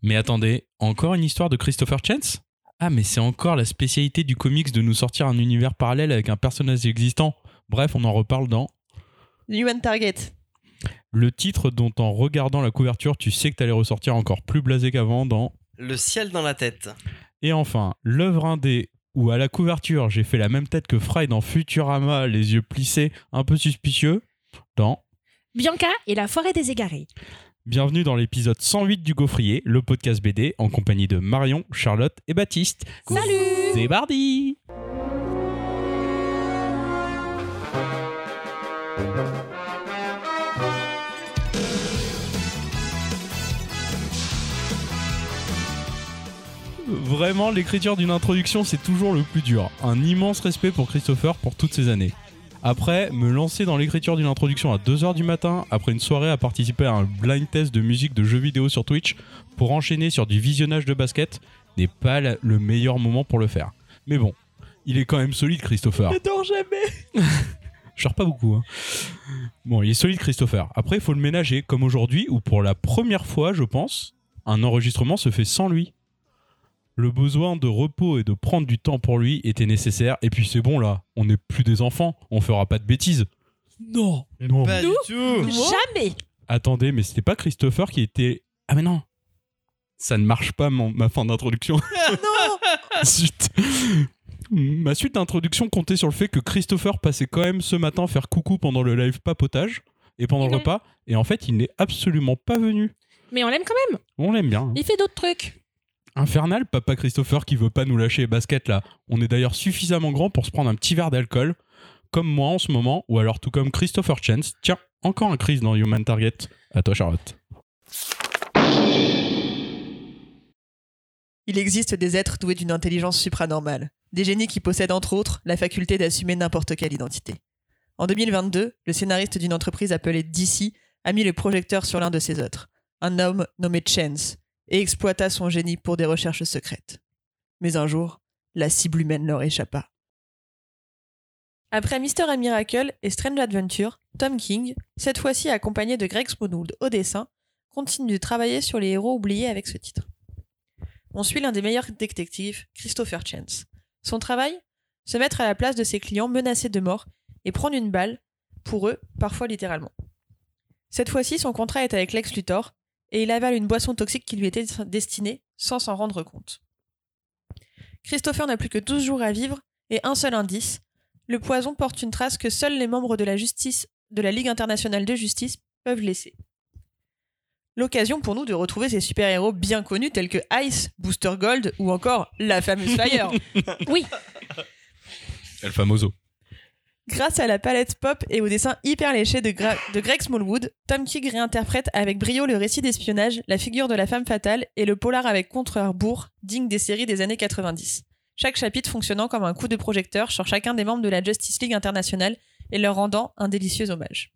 Mais attendez, encore une histoire de Christopher Chance ? Ah, mais c'est encore la spécialité du comics de nous sortir un univers parallèle avec un personnage existant. Bref, on en reparle dans... Human Target. Le titre dont en regardant la couverture, tu sais que t'allais ressortir encore plus blasé qu'avant dans... Le ciel dans la tête. Et enfin, l'œuvre indé où à la couverture, j'ai fait la même tête que Fry dans Futurama, les yeux plissés, un peu suspicieux, dans... Bianca et la forêt des égarés. Bienvenue dans l'épisode 108 du Gaufrier, le podcast BD, en compagnie de Marion, Charlotte et Baptiste. Salut ! C'est mardi ! Vraiment, l'écriture d'une introduction, c'est toujours le plus dur. Un immense respect pour Christopher pour toutes ces années. Après, me lancer dans l'écriture d'une introduction à 2h du matin, après une soirée à participer à un blind test de musique de jeux vidéo sur Twitch, pour enchaîner sur du visionnage de basket, n'est pas le meilleur moment pour le faire. Mais bon, il est quand même solide Christopher. Ne dors jamais. Je dors pas beaucoup. Hein. Bon, il est solide Christopher. Après, il faut le ménager, comme aujourd'hui, où pour la première fois, je pense, un enregistrement se fait sans lui. Le besoin de repos et de prendre du temps pour lui était nécessaire. Et puis c'est bon là, on n'est plus des enfants, on fera pas de bêtises. Non, non. Pas du tout. Jamais. Attendez, mais c'était pas Christopher qui était... Ah mais non, ça ne marche pas ma fin d'introduction. Non. Zut. Ma suite d'introduction comptait sur le fait que Christopher passait quand même ce matin faire coucou pendant le live papotage et pendant le repas. Et en fait, il n'est absolument pas venu. Mais on l'aime quand même. On l'aime bien. Hein. Il fait d'autres trucs. Infernal, papa Christopher qui veut pas nous lâcher les baskets là. On est d'ailleurs suffisamment grand pour se prendre un petit verre d'alcool, comme moi en ce moment, ou alors tout comme Christopher Chance. Tiens, encore un Chris dans Human Target. À toi Charlotte. Il existe des êtres doués d'une intelligence supranormale, des génies qui possèdent entre autres la faculté d'assumer n'importe quelle identité. En 2022, le scénariste d'une entreprise appelée DC a mis le projecteur sur l'un de ses autres, un homme nommé Chance, et exploita son génie pour des recherches secrètes. Mais un jour, la cible humaine leur échappa. Après Mister and Miracle et Strange Adventure, Tom King, cette fois-ci accompagné de Greg Smallwood au dessin, continue de travailler sur les héros oubliés avec ce titre. On suit l'un des meilleurs détectives, Christopher Chance. Son travail ? Se mettre à la place de ses clients menacés de mort et prendre une balle, pour eux, parfois littéralement. Cette fois-ci, son contrat est avec Lex Luthor, et il avale une boisson toxique qui lui était destinée, sans s'en rendre compte. Christopher n'a plus que 12 jours à vivre, et un seul indice. Le poison porte une trace que seuls les membres de la justice de la Ligue internationale de justice peuvent laisser. L'occasion pour nous de retrouver ces super-héros bien connus tels que Ice, Booster Gold ou encore la fameuse Fire. Oui. El famoso. Grâce à la palette pop et au dessin hyper léché de Greg Smallwood, Tom King réinterprète avec brio le récit d'espionnage, la figure de la femme fatale et le polar avec contre-rebours, digne des séries des années 90. Chaque chapitre fonctionnant comme un coup de projecteur sur chacun des membres de la Justice League Internationale et leur rendant un délicieux hommage.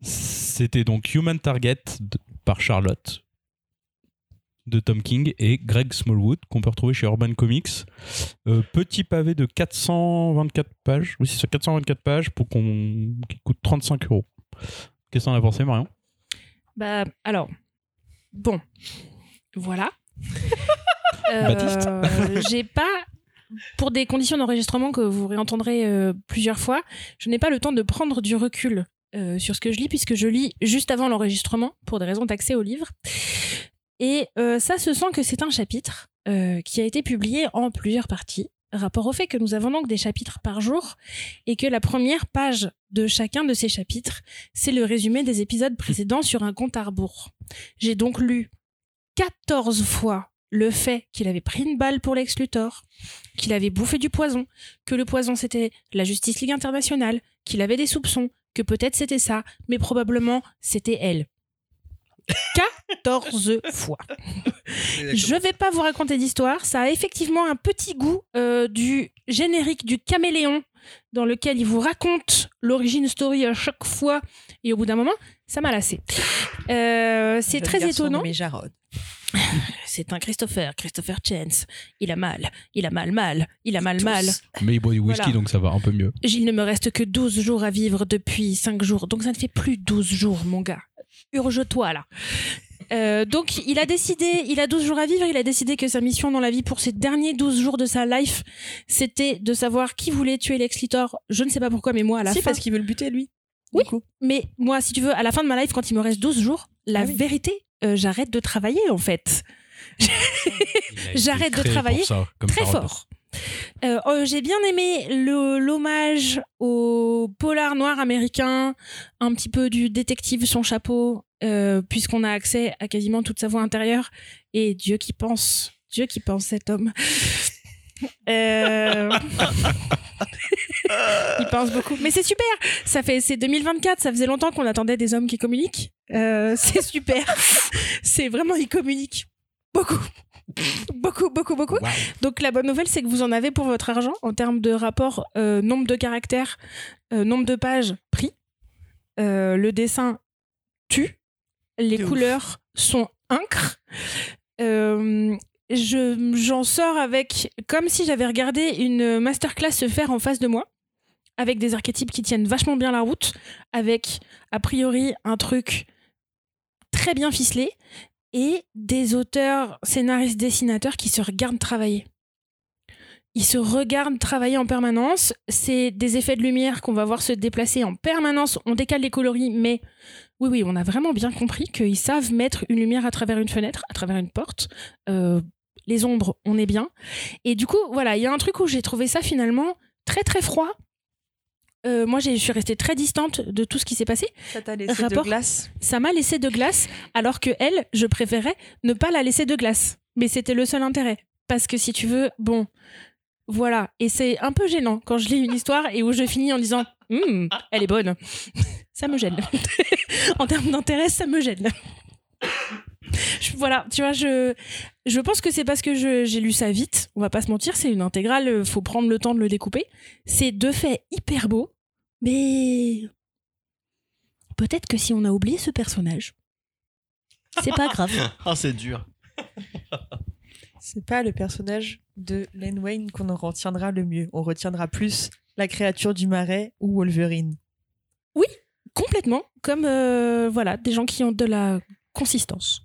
C'était donc Human Target par Charlotte, de Tom King et Greg Smallwood, qu'on peut retrouver chez Urban Comics. Petit pavé de 424 pages. Oui, c'est ça, 424 pages qui coûte 35€. Qu'est-ce que t'en as pensé, Marion ? Bah, alors, bon, voilà. Baptiste ? J'ai pas, pour des conditions d'enregistrement que vous réentendrez plusieurs fois, je n'ai pas le temps de prendre du recul sur ce que je lis, puisque je lis juste avant l'enregistrement, pour des raisons d'accès au livre. Et ça se sent que c'est un chapitre qui a été publié en plusieurs parties, rapport au fait que nous avons donc des chapitres par jour et que la première page de chacun de ces chapitres, c'est le résumé des épisodes précédents sur un compte à rebours. J'ai donc lu 14 fois le fait qu'il avait pris une balle pour Lex Luthor, qu'il avait bouffé du poison, que le poison c'était la Justice League Internationale, qu'il avait des soupçons, que peut-être c'était ça, mais probablement c'était elle. 14 fois. Je vais pas vous raconter d'histoire, ça a effectivement un petit goût du générique du Caméléon dans lequel il vous raconte l'origine story à chaque fois et au bout d'un moment, ça m'a lassé. C'est très étonnant. C'est un Christopher Chance. Il a mal. Mais il boit du whisky, voilà. Donc ça va un peu mieux. Il ne me reste que 12 jours à vivre depuis 5 jours, donc ça ne fait plus 12 jours, mon gars. Urge-toi, là. Donc il a décidé, il a 12 jours à vivre, il a décidé que sa mission dans la vie pour ces derniers 12 jours de sa life, c'était de savoir qui voulait tuer Lex Luthor. Je ne sais pas pourquoi, mais moi à la fin... parce qu'il veut le buter lui. Oui, mais moi si tu veux, à la fin de ma life, quand il me reste 12 jours, la vérité, j'arrête de travailler en fait. J'arrête de travailler ça, très fort. J'ai bien aimé l'hommage au polar noir américain, un petit peu du détective sans chapeau, puisqu'on a accès à quasiment toute sa voix intérieure. Et Dieu qui pense cet homme. Il pense beaucoup, mais c'est super. Ça fait, c'est 2024, ça faisait longtemps qu'on attendait des hommes qui communiquent. C'est super. C'est vraiment, ils communiquent beaucoup. beaucoup wow. Donc la bonne nouvelle c'est que vous en avez pour votre argent en termes de rapport, nombre de caractères, nombre de pages, prix, le dessin tue, les couleurs sont incres, j'en sors avec comme si j'avais regardé une masterclass se faire en face de moi, avec des archétypes qui tiennent vachement bien la route, avec a priori un truc très bien ficelé et des auteurs, scénaristes, dessinateurs qui se regardent travailler. Ils se regardent travailler en permanence. C'est des effets de lumière qu'on va voir se déplacer en permanence. On décale les coloris, mais oui, on a vraiment bien compris qu'ils savent mettre une lumière à travers une fenêtre, à travers une porte. Les ombres, on est bien. Et du coup, voilà, il y a un truc où j'ai trouvé ça finalement très très froid. Moi, je suis restée très distante de tout ce qui s'est passé. Ça t'a laissé de glace. Ça m'a laissé de glace, alors que elle, je préférais ne pas la laisser de glace. Mais c'était le seul intérêt. Parce que si tu veux, bon, voilà. Et c'est un peu gênant quand je lis une histoire et où je finis en disant « elle est bonne ». Ça me gêne. En termes d'intérêt, ça me gêne. Voilà, tu vois, je pense que c'est parce que j'ai lu ça vite, on va pas se mentir, c'est une intégrale, faut prendre le temps de le découper. C'est de fait hyper beau, mais peut-être que si on a oublié ce personnage, c'est pas grave. Ah, c'est dur. C'est pas le personnage de Len Wayne qu'on en retiendra le mieux. On retiendra plus la créature du marais ou Wolverine. Oui, complètement, comme voilà, des gens qui ont de la consistance.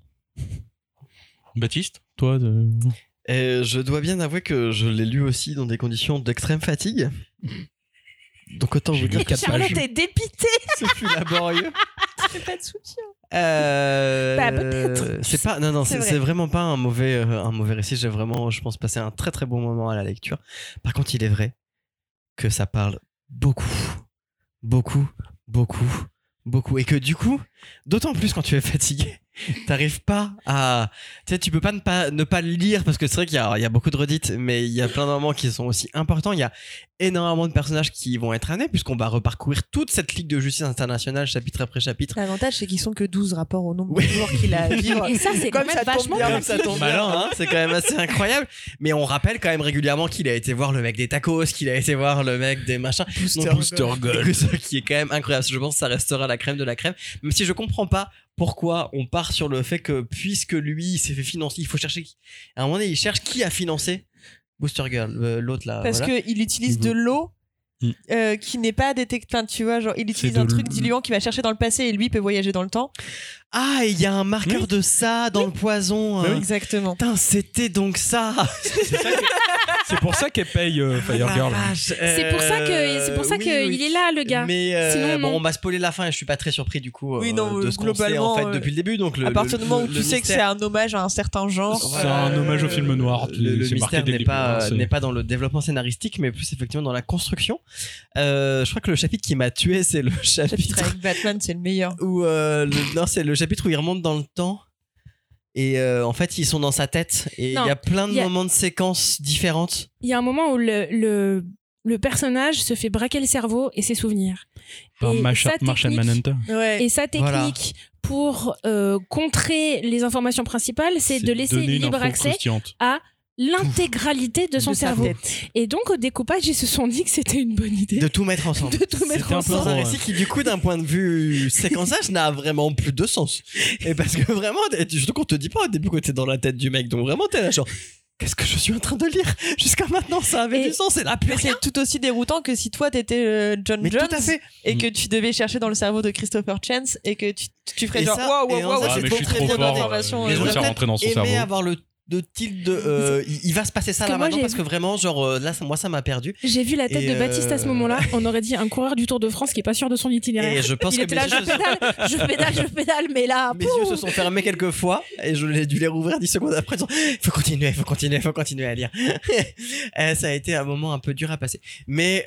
Baptiste, toi je dois bien avouer que je l'ai lu aussi dans des conditions d'extrême fatigue. Donc autant vous dire qu'à Charlotte est dépitée. C'est plus laborieux. C'est pas de soutien. Bah, peut-être. C'est pas, non, c'est vraiment pas un mauvais récit. J'ai vraiment, je pense, passé un très très bon moment à la lecture. Par contre, il est vrai que ça parle beaucoup. Et que du coup, d'autant plus quand tu es fatigué, t'arrives pas à... Tu sais, tu peux pas ne pas lire, parce que c'est vrai qu'il y a beaucoup de redites, mais il y a plein de moments qui sont aussi importants. Il y a énormément de personnages qui vont être amenés, puisqu'on va reparcourir toute cette Ligue de Justice Internationale, chapitre après chapitre. L'avantage, c'est qu'ils sont que 12 rapports au nombre de jours qu'il a à vivre. Et ça, c'est quand même vachement bien. Ça tombe malin, hein, c'est quand même assez incroyable. Mais on rappelle quand même régulièrement qu'il a été voir le mec des tacos, qu'il a été voir le mec des machins. Booster Gold. Ce qui est quand même incroyable. Je pense que ça restera la crème de la crème. Même si je comprends pas pourquoi on part sur le fait que, puisque lui il s'est fait financer, il faut chercher qui. À un moment donné, il cherche qui a financé Booster Girl, l'autre là. Parce qu'il utilise de l'eau qui n'est pas détectée. Enfin, tu vois, genre, il utilise un truc diluant qu'il va chercher dans le passé et lui peut voyager dans le temps. Ah, il y a un marqueur de ça dans le poison. Hein. Exactement. Putain, c'était donc ça. C'est pour ça qu'elle paye Fire Girl. C'est pour ça qu'il est là, le gars. Mais sinon, bon, on m'a spoilé la fin et je suis pas très surpris du coup de ce qu'on sait en fait depuis le début. Donc à partir du moment où tu sais que c'est un hommage à un certain genre. C'est un hommage au film noir. Le mystère n'est pas dans le développement scénaristique, mais plus effectivement dans la construction. Je crois que le chapitre qui m'a tué, c'est le chapitre avec Batman, c'est le meilleur. Non, c'est le chapitre où il remonte dans le temps et en fait ils sont dans sa tête et il y a plein de moments de séquences différentes. Il y a un moment où le personnage se fait braquer le cerveau et ses souvenirs. Par Martian Manhunter. Ouais. Et sa technique pour contrer les informations principales, c'est de laisser libre accès à l'intégralité de son cerveau. Et donc au découpage, ils se sont dit que c'était une bonne idée de tout mettre ensemble. C'est un récit qui du coup d'un point de vue séquençage n'a vraiment plus de sens. Et parce que vraiment, surtout qu'on te dit pas au début que t'es dans la tête du mec, donc vraiment t'es là genre qu'est-ce que je suis en train de lire? Jusqu'à maintenant, ça avait du sens. Et là, plus rien. C'est tout aussi déroutant que si toi, t'étais John Jones. Tout à fait. Et que tu devais chercher dans le cerveau de Christopher Chance et que tu ferais et genre, waouh, c'est trop très bien d'innovation. Je vais rentrer dans son cerveau. Avoir le tilt de il va se passer ça là maintenant parce que vraiment genre là moi ça m'a perdu. J'ai vu la tête de Baptiste à ce moment-là, on aurait dit un coureur du Tour de France qui est pas sûr de son itinéraire. Et je pense que là je pédale mais là mes yeux se sont fermés quelques fois et je l'ai dû les rouvrir 10 secondes après. Il faut continuer à lire. Ça a été un moment un peu dur à passer. Mais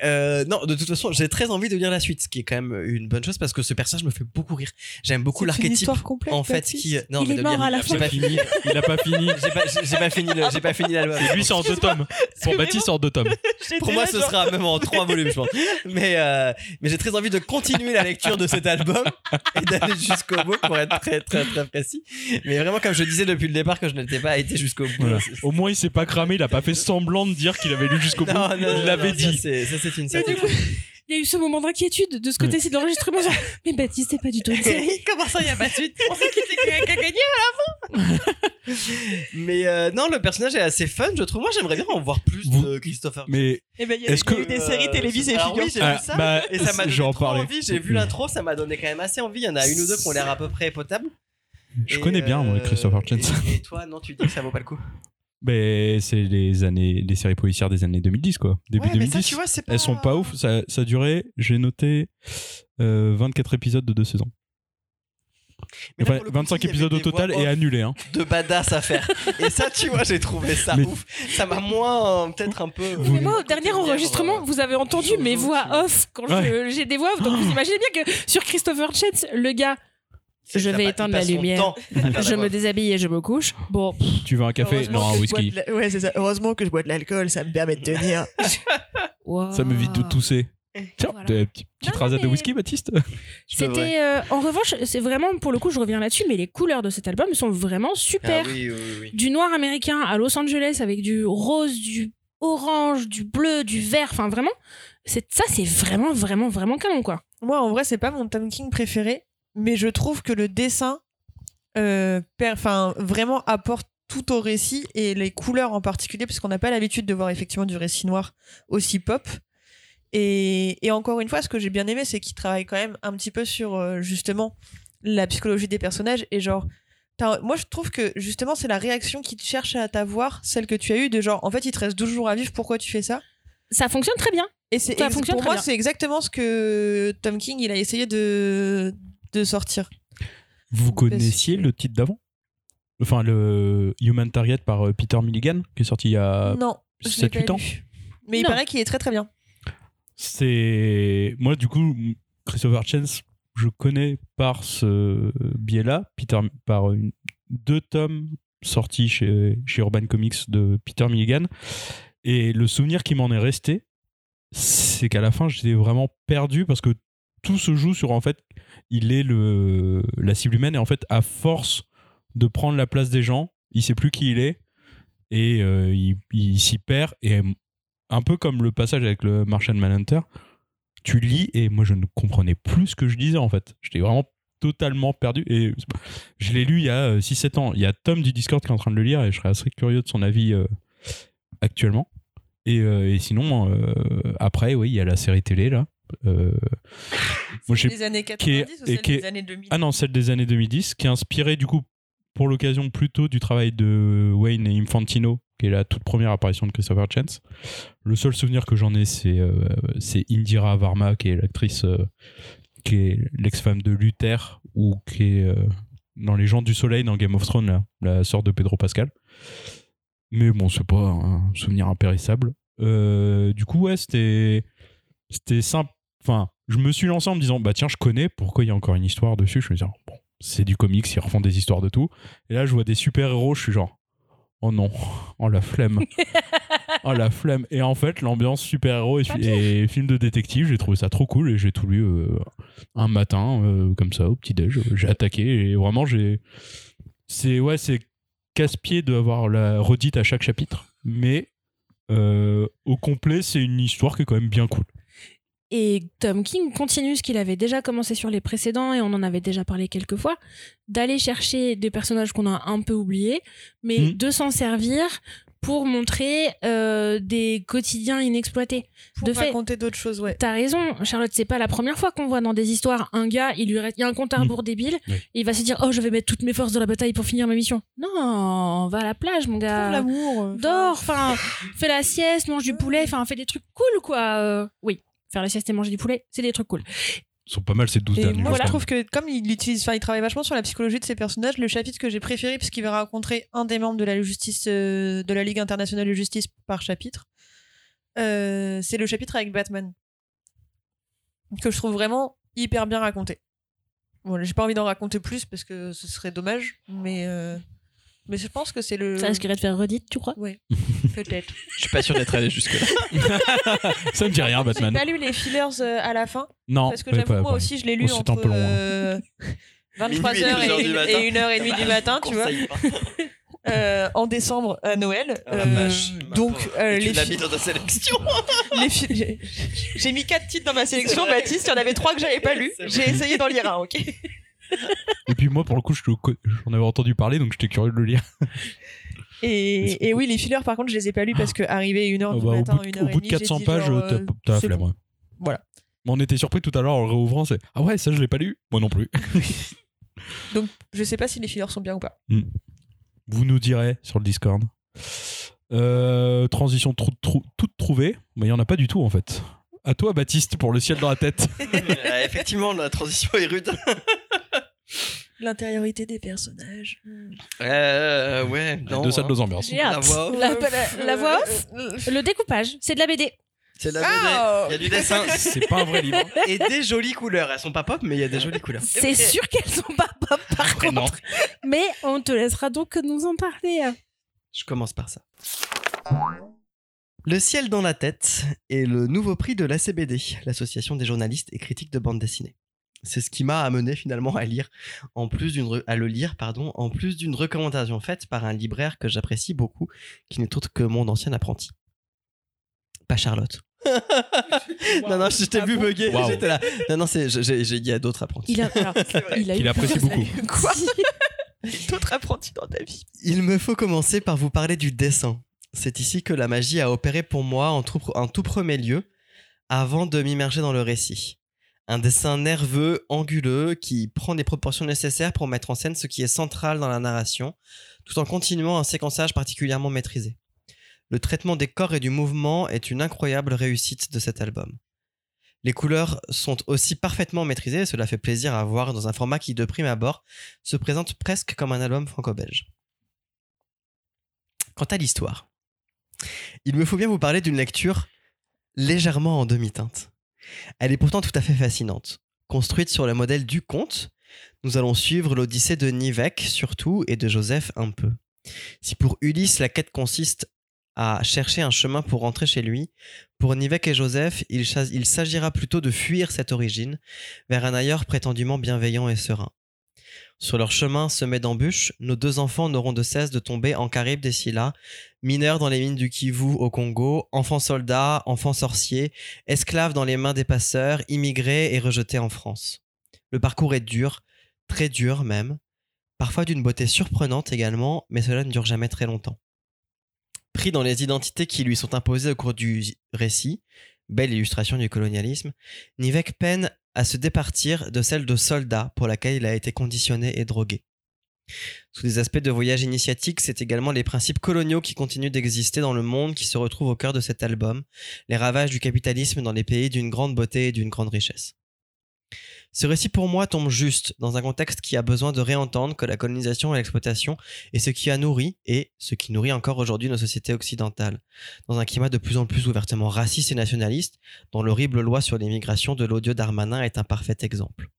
non, de toute façon, j'ai très envie de lire la suite, ce qui est quand même une bonne chose parce que ce personnage me fait beaucoup rire. J'aime beaucoup l'archétype en fait qui non, il est mort à la fin. Il a pas fini. J'ai pas fini l'album. Et lui, c'est en 2 tomes. Pour Baptiste, c'est en 2 tomes. Pour moi, ce sera même en 3 volumes, je pense. Mais j'ai très envie de continuer la lecture de cet album et d'aller jusqu'au bout pour être très, très, très précis. Mais vraiment, comme je disais depuis le départ, que je n'étais pas été jusqu'au bout. Voilà. Au moins, il s'est pas cramé. Il a pas fait semblant de dire qu'il avait lu jusqu'au bout. Il l'avait dit. Ça, c'est une certitude. Il y a eu ce moment d'inquiétude de ce côté-ci de l'enregistrement. Genre, mais Baptiste, c'est pas du tout une série. Comment ça, il n'y a pas de suite? On sait qu'il était qu'à gagner à la fin. Mais non, le personnage est assez fun, je trouve. Moi, j'aimerais bien en voir plus de Christopher. Mais il y a eu des séries télévisées, figure. Oui, j'ai vu ça. Et ça m'a donné trop envie. J'ai vu l'intro, ça m'a donné quand même assez envie. Il y en a une ou deux qui ont l'air à peu près potables. Je connais bien, moi, Christopher Chance. Et toi, non, tu dis que ça vaut pas le coup? Ben, c'est les séries policières des années 2010 quoi, début 2010. Mais ça, tu vois, c'est pas... Elles sont pas ouf, ça durait, j'ai noté 24 épisodes de 2 saisons. Là, enfin, 25 épisodes au total et annulés hein. De badass à faire. Et ça tu vois, j'ai trouvé ça ouf. Ça m'a moins peut-être un peu mais moi au dernier enregistrement vous avez entendu mes voix off quand j'ai des voix off, donc vous imaginez bien que sur Christopher Chance le gars je vais éteindre la lumière, je me déshabille et je me couche. Bon, tu veux un café? Non, un whisky. Ouais, c'est ça. Heureusement que je bois de l'alcool, ça me permet de tenir. Wow. Ça me vide de tousser. Tiens, petite rasade de whisky, Baptiste. C'était en revanche, c'est vraiment pour le coup, je reviens là-dessus, mais les couleurs de cet album sont vraiment super. Ah, oui. Du noir américain à Los Angeles avec du rose, du orange, du bleu, du vert, enfin vraiment, c'est vraiment vraiment vraiment canon quoi. Moi en vrai, c'est pas mon Tom King préféré. Mais je trouve que le dessin vraiment apporte tout au récit et les couleurs en particulier, parce qu'on n'a pas l'habitude de voir effectivement du récit noir aussi pop. Et encore une fois, ce que j'ai bien aimé, c'est qu'il travaille quand même un petit peu sur justement la psychologie des personnages. Et genre, moi je trouve que justement c'est la réaction qu'il cherche à t'avoir, celle que tu as eue, de genre en fait il te reste 12 jours à vivre, pourquoi tu fais ça ? Ça fonctionne très bien. Pour moi, c'est exactement ce que Tom King il a essayé de sortir. Vous connaissiez le titre d'avant ? Enfin, le Human Target par Peter Milligan, qui est sorti il y a 7-8 ans. Mais il paraît qu'il est très très bien. Moi, du coup, Christopher Chance, je connais par ce biais-là, par 2 tomes sortis chez Urban Comics de Peter Milligan. Et le souvenir qui m'en est resté, c'est qu'à la fin, j'étais vraiment perdu parce que tout se joue sur en fait il est la cible humaine et en fait à force de prendre la place des gens il sait plus qui il est et il s'y perd et un peu comme le passage avec le Martian Manhunter tu lis et moi je ne comprenais plus ce que je disais en fait j'étais vraiment totalement perdu et je l'ai lu il y a 6-7 ans il y a Tom du Discord qui est en train de le lire et je serais assez curieux de son avis actuellement et sinon après oui il y a la série télé là des années 90 ou celle des années 2010? Ah non, celle des années 2010 qui est inspirée du coup pour l'occasion plutôt du travail de Wayne et Infantino qui est la toute première apparition de Christopher Chance. Le seul souvenir que j'en ai c'est Indira Varma qui est l'actrice qui est l'ex-femme de Luther ou qui est dans Les Gens du Soleil dans Game of Thrones là, la sœur de Pedro Pascal mais bon c'est pas un souvenir impérissable du coup ouais c'était simple. Enfin, je me suis lancé en me disant, bah tiens, je connais, pourquoi il y a encore une histoire dessus ? Je me disais, bon, c'est du comics, ils refont des histoires de tout. Et là, je vois des super-héros, je suis genre, oh non, oh la flemme. Oh la flemme. Et en fait, l'ambiance super-héros et film de détective, j'ai trouvé ça trop cool et j'ai tout lu un matin, comme ça, au petit-déj. J'ai attaqué et vraiment, c'est casse-pied d'avoir la redite à chaque chapitre, mais au complet, c'est une histoire qui est quand même bien cool. Et Tom King continue ce qu'il avait déjà commencé sur les précédents et on en avait déjà parlé quelques fois, d'aller chercher des personnages qu'on a un peu oubliés, mais de s'en servir pour montrer des quotidiens inexploités. Pour de raconter d'autres choses, ouais. T'as raison, Charlotte, c'est pas la première fois qu'on voit dans des histoires un gars, il lui reste, il y a un compte à rebours débile, et il va se dire « Oh, je vais mettre toutes mes forces dans la bataille pour finir ma mission. » Non, va à la plage, mon gars. Trouve l'amour. Dors, enfin, fais la sieste, mange du poulet, enfin, fais des trucs cool, quoi. Oui, faire la sieste et manger du poulet, c'est des trucs cool. Sont pas mal ces 12 derniers. Moi, je trouve que comme il utilise, il travaille vachement sur la psychologie de ses personnages, le chapitre que j'ai préféré, puisqu'il va rencontrer un des membres de la justice, de la Ligue internationale de justice par chapitre, c'est le chapitre avec Batman, que je trouve vraiment hyper bien raconté. Bon, j'ai pas envie d'en raconter plus parce que ce serait dommage, mais je pense que c'est le. Ça risquerait de faire redite, tu crois? Oui, peut-être. Je suis pas sûr d'être allé jusque-là. Ça me dit rien, Batman. J'ai pas lu les fillers à la fin. Non. Parce que j'avoue, moi aussi, je l'ai lu entre 23h et 1h30 du matin, tu vois. En décembre à Noël. Donc, tu l'as mis dans ta sélection. J'ai mis 4 titres dans ma sélection, Baptiste. Il y en avait 3 que j'avais pas lu. J'ai essayé d'en lire un, ok? Et puis moi, pour le coup, j'en avais entendu parler, donc j'étais curieux de le lire. Et oui, les fillers, par contre, je les ai pas lus parce que arrivé 1h du matin, 1h30. Au bout de 400 pages, t'as la flemme. Bon. Voilà. On était surpris tout à l'heure en le réouvrant, c'est ah ouais, ça je l'ai pas lu, moi non plus. Donc je sais pas si les fillers sont bien ou pas. Mmh. Vous nous direz sur le Discord. Transition toute trouvée, mais il y en a pas du tout en fait. À toi, Baptiste, pour le ciel dans la tête. Effectivement, la transition est rude. L'intériorité des personnages. Ouais, non. De ça, de nos ambiances. La voix off. La voix off, le découpage, c'est de la BD. C'est de la BD. Il y a du dessin. C'est pas un vrai livre. Et des jolies couleurs. Elles sont pas pop, mais il y a des jolies couleurs. C'est sûr qu'elles sont pas pop, par contre. Non. Mais on te laissera donc nous en parler. Je commence par ça. Le ciel dans la tête est le nouveau prix de l'ACBD, l'association des journalistes et critiques de bande dessinée. C'est ce qui m'a amené finalement à lire, en plus d'une recommandation faite par un libraire que j'apprécie beaucoup, qui n'est autre que mon ancien apprenti. Pas Charlotte. Wow. Non, je t'ai vu bugger. Wow. J'étais là. Non, j'ai dit à d'autres apprentis. Il apprécie beaucoup. Quoi ? D'autres apprentis dans ta vie. Il me faut commencer par vous parler du dessin. C'est ici que la magie a opéré pour moi en tout premier lieu, avant de m'immerger dans le récit. Un dessin nerveux, anguleux, qui prend des proportions nécessaires pour mettre en scène ce qui est central dans la narration, tout en continuant un séquençage particulièrement maîtrisé. Le traitement des corps et du mouvement est une incroyable réussite de cet album. Les couleurs sont aussi parfaitement maîtrisées, et cela fait plaisir à voir dans un format qui, de prime abord, se présente presque comme un album franco-belge. Quant à l'histoire, il me faut bien vous parler d'une lecture légèrement en demi-teinte. Elle est pourtant tout à fait fascinante. Construite sur le modèle du conte, nous allons suivre l'Odyssée de Nivek surtout et de Joseph un peu. Si pour Ulysse la quête consiste à chercher un chemin pour rentrer chez lui, pour Nivek et Joseph il s'agira plutôt de fuir cette origine vers un ailleurs prétendument bienveillant et serein. Sur leur chemin semé d'embûches, nos deux enfants n'auront de cesse de tomber en Caraïbes des Silla, mineurs dans les mines du Kivu au Congo, enfants soldats, enfants sorciers, esclaves dans les mains des passeurs, immigrés et rejetés en France. Le parcours est dur, très dur même, parfois d'une beauté surprenante également, mais cela ne dure jamais très longtemps. Pris dans les identités qui lui sont imposées au cours du récit, belle illustration du colonialisme, Nivek peine à se départir de celle de soldat pour laquelle il a été conditionné et drogué. Sous des aspects de voyage initiatique, c'est également les principes coloniaux qui continuent d'exister dans le monde qui se retrouvent au cœur de cet album, les ravages du capitalisme dans les pays d'une grande beauté et d'une grande richesse. Ce récit pour moi tombe juste dans un contexte qui a besoin de réentendre que la colonisation et l'exploitation est ce qui a nourri et ce qui nourrit encore aujourd'hui nos sociétés occidentales, dans un climat de plus en plus ouvertement raciste et nationaliste, dont l'horrible loi sur l'immigration de l'odieux Darmanin est un parfait exemple.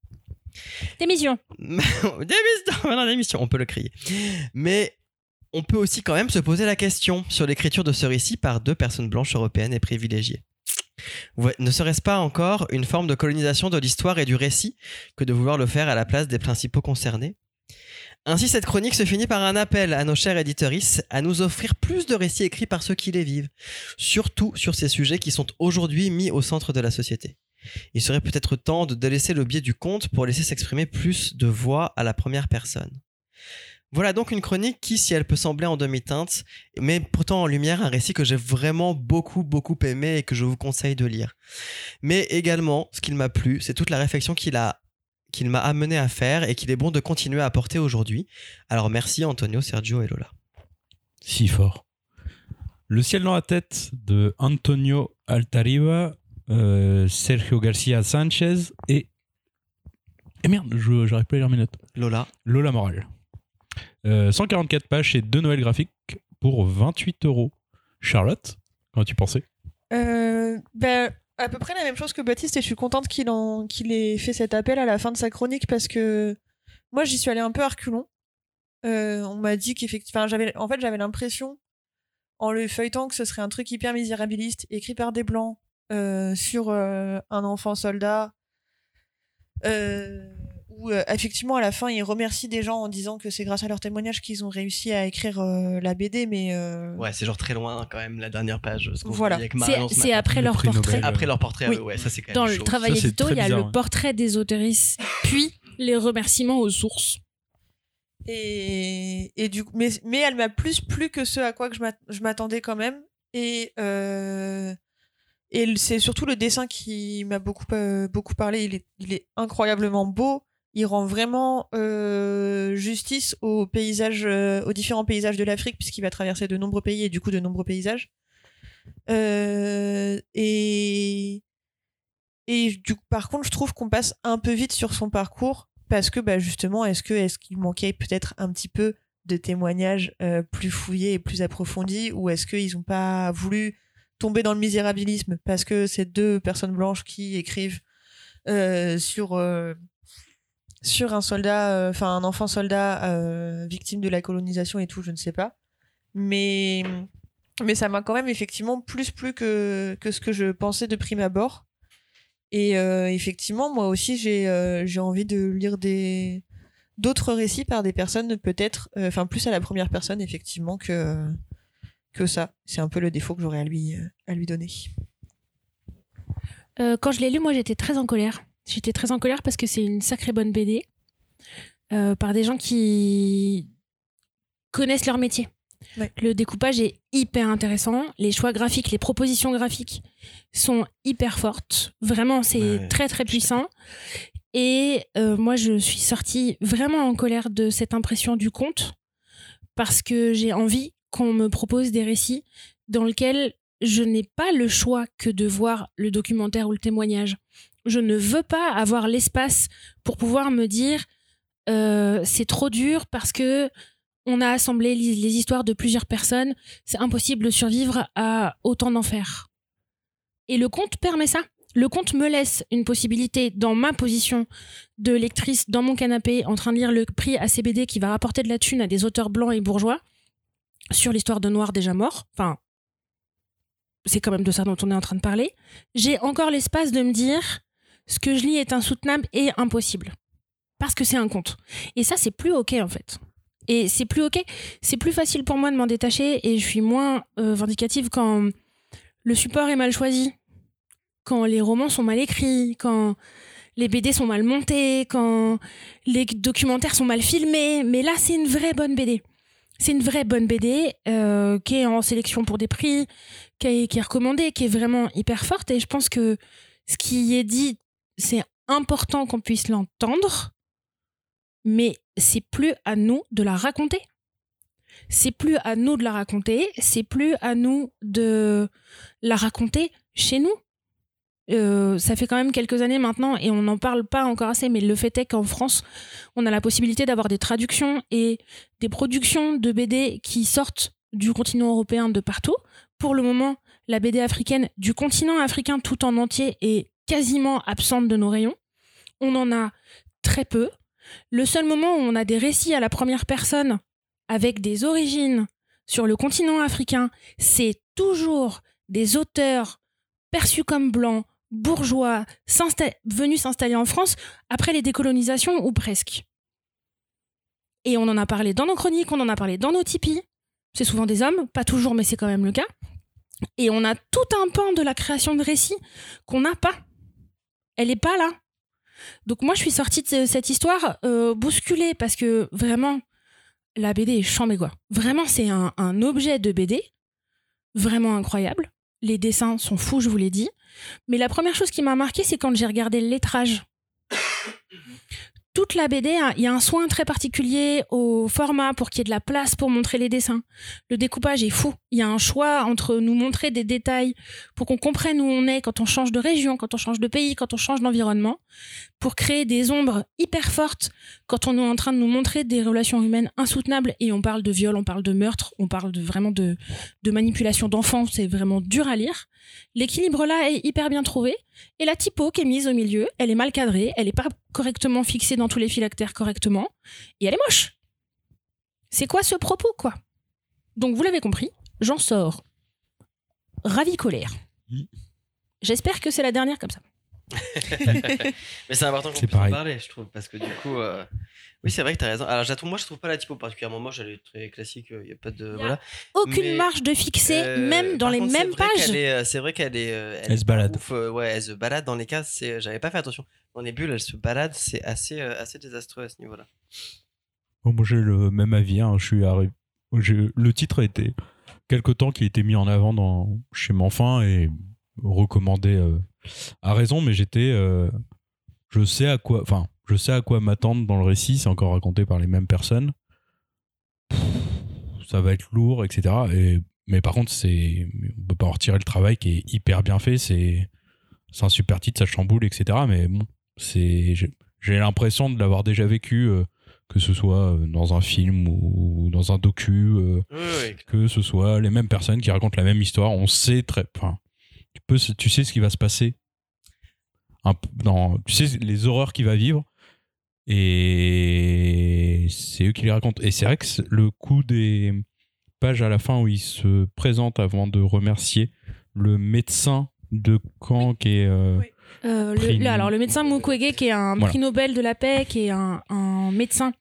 Démission. Démission, on peut le crier. Mais on peut aussi quand même se poser la question sur l'écriture de ce récit par deux personnes blanches européennes et privilégiées. Ne serait-ce pas encore une forme de colonisation de l'histoire et du récit que de vouloir le faire à la place des principaux concernés? Ainsi, cette chronique se finit par un appel à nos chers éditrices à nous offrir plus de récits écrits par ceux qui les vivent, surtout sur ces sujets qui sont aujourd'hui mis au centre de la société. Il serait peut-être temps de délaisser le biais du conte pour laisser s'exprimer plus de voix à la première personne. Voilà donc une chronique qui, si elle peut sembler en demi-teinte, met pourtant en lumière un récit que j'ai vraiment beaucoup aimé et que je vous conseille de lire. Mais également, ce qu'il m'a plu, c'est toute la réflexion qu'il m'a amené à faire et qu'il est bon de continuer à apporter aujourd'hui. Alors merci Antonio, Sergio et Lola. Si fort. Le ciel dans la tête de Antonio Altariba, Sergio Garcia Sanchez et... Eh merde, j'arrive pas à lire mes notes. Lola Moral. 144 pages et 2 Noël graphiques pour 28€. Charlotte, comment tu pensais ? À peu près la même chose que Baptiste, et je suis contente qu'il ait fait cet appel à la fin de sa chronique, parce que moi j'y suis allée un peu à reculons. On m'a dit qu'effectivement, j'avais l'impression en le feuilletant que ce serait un truc hyper misérabiliste écrit par des blancs sur un enfant soldat où effectivement à la fin ils remercient des gens en disant que c'est grâce à leur témoignage qu'ils ont réussi à écrire la BD, mais ouais, c'est genre très loin quand même la dernière page, ce qu'on voilà avec Marion, c'est après leur portrait Nobel. Après leur portrait, oui. Ouais, ça c'est quand même dans chaud. Le travail édito, il y a bizarre, le portrait des autrices puis les remerciements aux sources. Et du coup, mais elle m'a plus plu que ce à quoi que je m'attendais quand même, et c'est surtout le dessin qui m'a beaucoup parlé. Il est incroyablement beau, il rend vraiment justice aux différents paysages de l'Afrique, puisqu'il va traverser de nombreux pays et du coup de nombreux paysages, et du coup, par contre je trouve qu'on passe un peu vite sur son parcours. Parce que justement, est-ce qu'il manquait peut-être un petit peu de témoignages plus fouillés et plus approfondis, ou est-ce qu'ils n'ont pas voulu tomber dans le misérabilisme parce que c'est deux personnes blanches qui écrivent sur un soldat, un enfant soldat victime de la colonisation et tout, je ne sais pas. Mais ça m'a quand même effectivement plus plu que ce que je pensais de prime abord. Et effectivement, moi aussi, j'ai envie de lire d'autres récits par des personnes peut-être, plus à la première personne effectivement que ça. C'est un peu le défaut que j'aurais à lui donner. Quand je l'ai lu, moi, j'étais très en colère. J'étais très en colère parce que c'est une sacrée bonne BD par des gens qui connaissent leur métier. Ouais. Le découpage est hyper intéressant, les choix graphiques, les propositions graphiques sont hyper fortes, vraiment c'est très très puissant, et moi je suis sortie vraiment en colère de cette impression du conte, parce que j'ai envie qu'on me propose des récits dans lesquels je n'ai pas le choix que de voir le documentaire ou le témoignage. Je ne veux pas avoir l'espace pour pouvoir me dire c'est trop dur parce que on a assemblé les histoires de plusieurs personnes. C'est impossible de survivre à autant d'enfer. Et le conte permet ça. Le conte me laisse une possibilité, dans ma position de lectrice, dans mon canapé, en train de lire le prix ACBD qui va apporter de la thune à des auteurs blancs et bourgeois sur l'histoire de noirs déjà morts. Enfin, c'est quand même de ça dont on est en train de parler. J'ai encore l'espace de me dire ce que je lis est insoutenable et impossible. Parce que c'est un conte. Et ça, c'est plus OK, en fait. Et c'est plus OK, c'est plus facile pour moi de m'en détacher, et je suis moins vindicative quand le support est mal choisi, quand les romans sont mal écrits, quand les BD sont mal montés, quand les documentaires sont mal filmés. Mais là, c'est une vraie bonne BD. C'est une vraie bonne BD qui est en sélection pour des prix, qui est recommandée, qui est vraiment hyper forte. Et je pense que ce qui est dit, c'est important qu'on puisse l'entendre. Mais c'est plus à nous de la raconter. C'est plus à nous de la raconter. C'est plus à nous de la raconter chez nous. Ça fait quand même quelques années maintenant, et on n'en parle pas encore assez, mais le fait est qu'en France, on a la possibilité d'avoir des traductions et des productions de BD qui sortent du continent européen de partout. Pour le moment, la BD africaine du continent africain tout en entier est quasiment absente de nos rayons. On en a très peu. Le seul moment où on a des récits à la première personne avec des origines sur le continent africain, c'est toujours des auteurs perçus comme blancs, bourgeois, venus s'installer en France après les décolonisations ou presque. Et on en a parlé dans nos chroniques, on en a parlé dans nos tipis. C'est souvent des hommes, pas toujours, mais c'est quand même le cas. Et on a tout un pan de la création de récits qu'on n'a pas. Elle n'est pas là. Donc moi, je suis sortie de cette histoire bousculée, parce que vraiment, la BD est chambée, quoi. Vraiment, c'est un objet de BD vraiment incroyable. Les dessins sont fous, je vous l'ai dit. Mais la première chose qui m'a marquée, c'est quand j'ai regardé le lettrage. Toute la BD, il y a un soin très particulier au format pour qu'il y ait de la place pour montrer les dessins. Le découpage est fou. Il y a un choix entre nous montrer des détails pour qu'on comprenne où on est quand on change de région, quand on change de pays, quand on change d'environnement, pour créer des ombres hyper fortes quand on est en train de nous montrer des relations humaines insoutenables. Et on parle de viol, on parle de meurtre, on parle vraiment de manipulation d'enfants. C'est vraiment dur à lire. L'équilibre là est hyper bien trouvé. Et la typo qui est mise au milieu, elle est mal cadrée, elle n'est pas correctement fixée dans tous les phylactères correctement, et elle est moche. C'est quoi ce propos, quoi? Donc vous l'avez compris, j'en sors ravi colère. J'espère que c'est la dernière comme ça. Mais c'est important qu'on puisse en parler, je trouve, parce que du coup, oui, c'est vrai que t'as raison. Alors moi je trouve pas la typo particulièrement moche, elle est très classique, y a pas de voilà. Aucune marge de fixer, même dans les mêmes pages. C'est vrai qu'elle est, elle se balade. Ouais, elle se balade dans les cases. J'avais pas fait attention. Dans les bulles, elle se balade. C'est assez désastreux à ce niveau-là. Bon, moi j'ai le même avis. Hein. Le titre a été quelque temps qui a été mis en avant chez Manfin et recommandé. À raison, mais j'étais je sais à quoi m'attendre dans le récit, c'est encore raconté par les mêmes personnes. Ça va être lourd, etc. Mais par contre, on peut pas en retirer le travail qui est hyper bien fait, c'est un super titre, ça chamboule, etc. Mais bon, j'ai l'impression de l'avoir déjà vécu, que ce soit dans un film ou dans un docu, oui. Que ce soit les mêmes personnes qui racontent la même histoire, on sait très... tu sais ce qui va se passer, tu sais les horreurs qu'il va vivre, et c'est eux qui les racontent. Et c'est vrai que le coup des pages à la fin où il se présente avant de remercier le médecin de Caen, oui. Qui est le médecin Mukwege, qui est un prix Nobel de la paix, qui est un médecin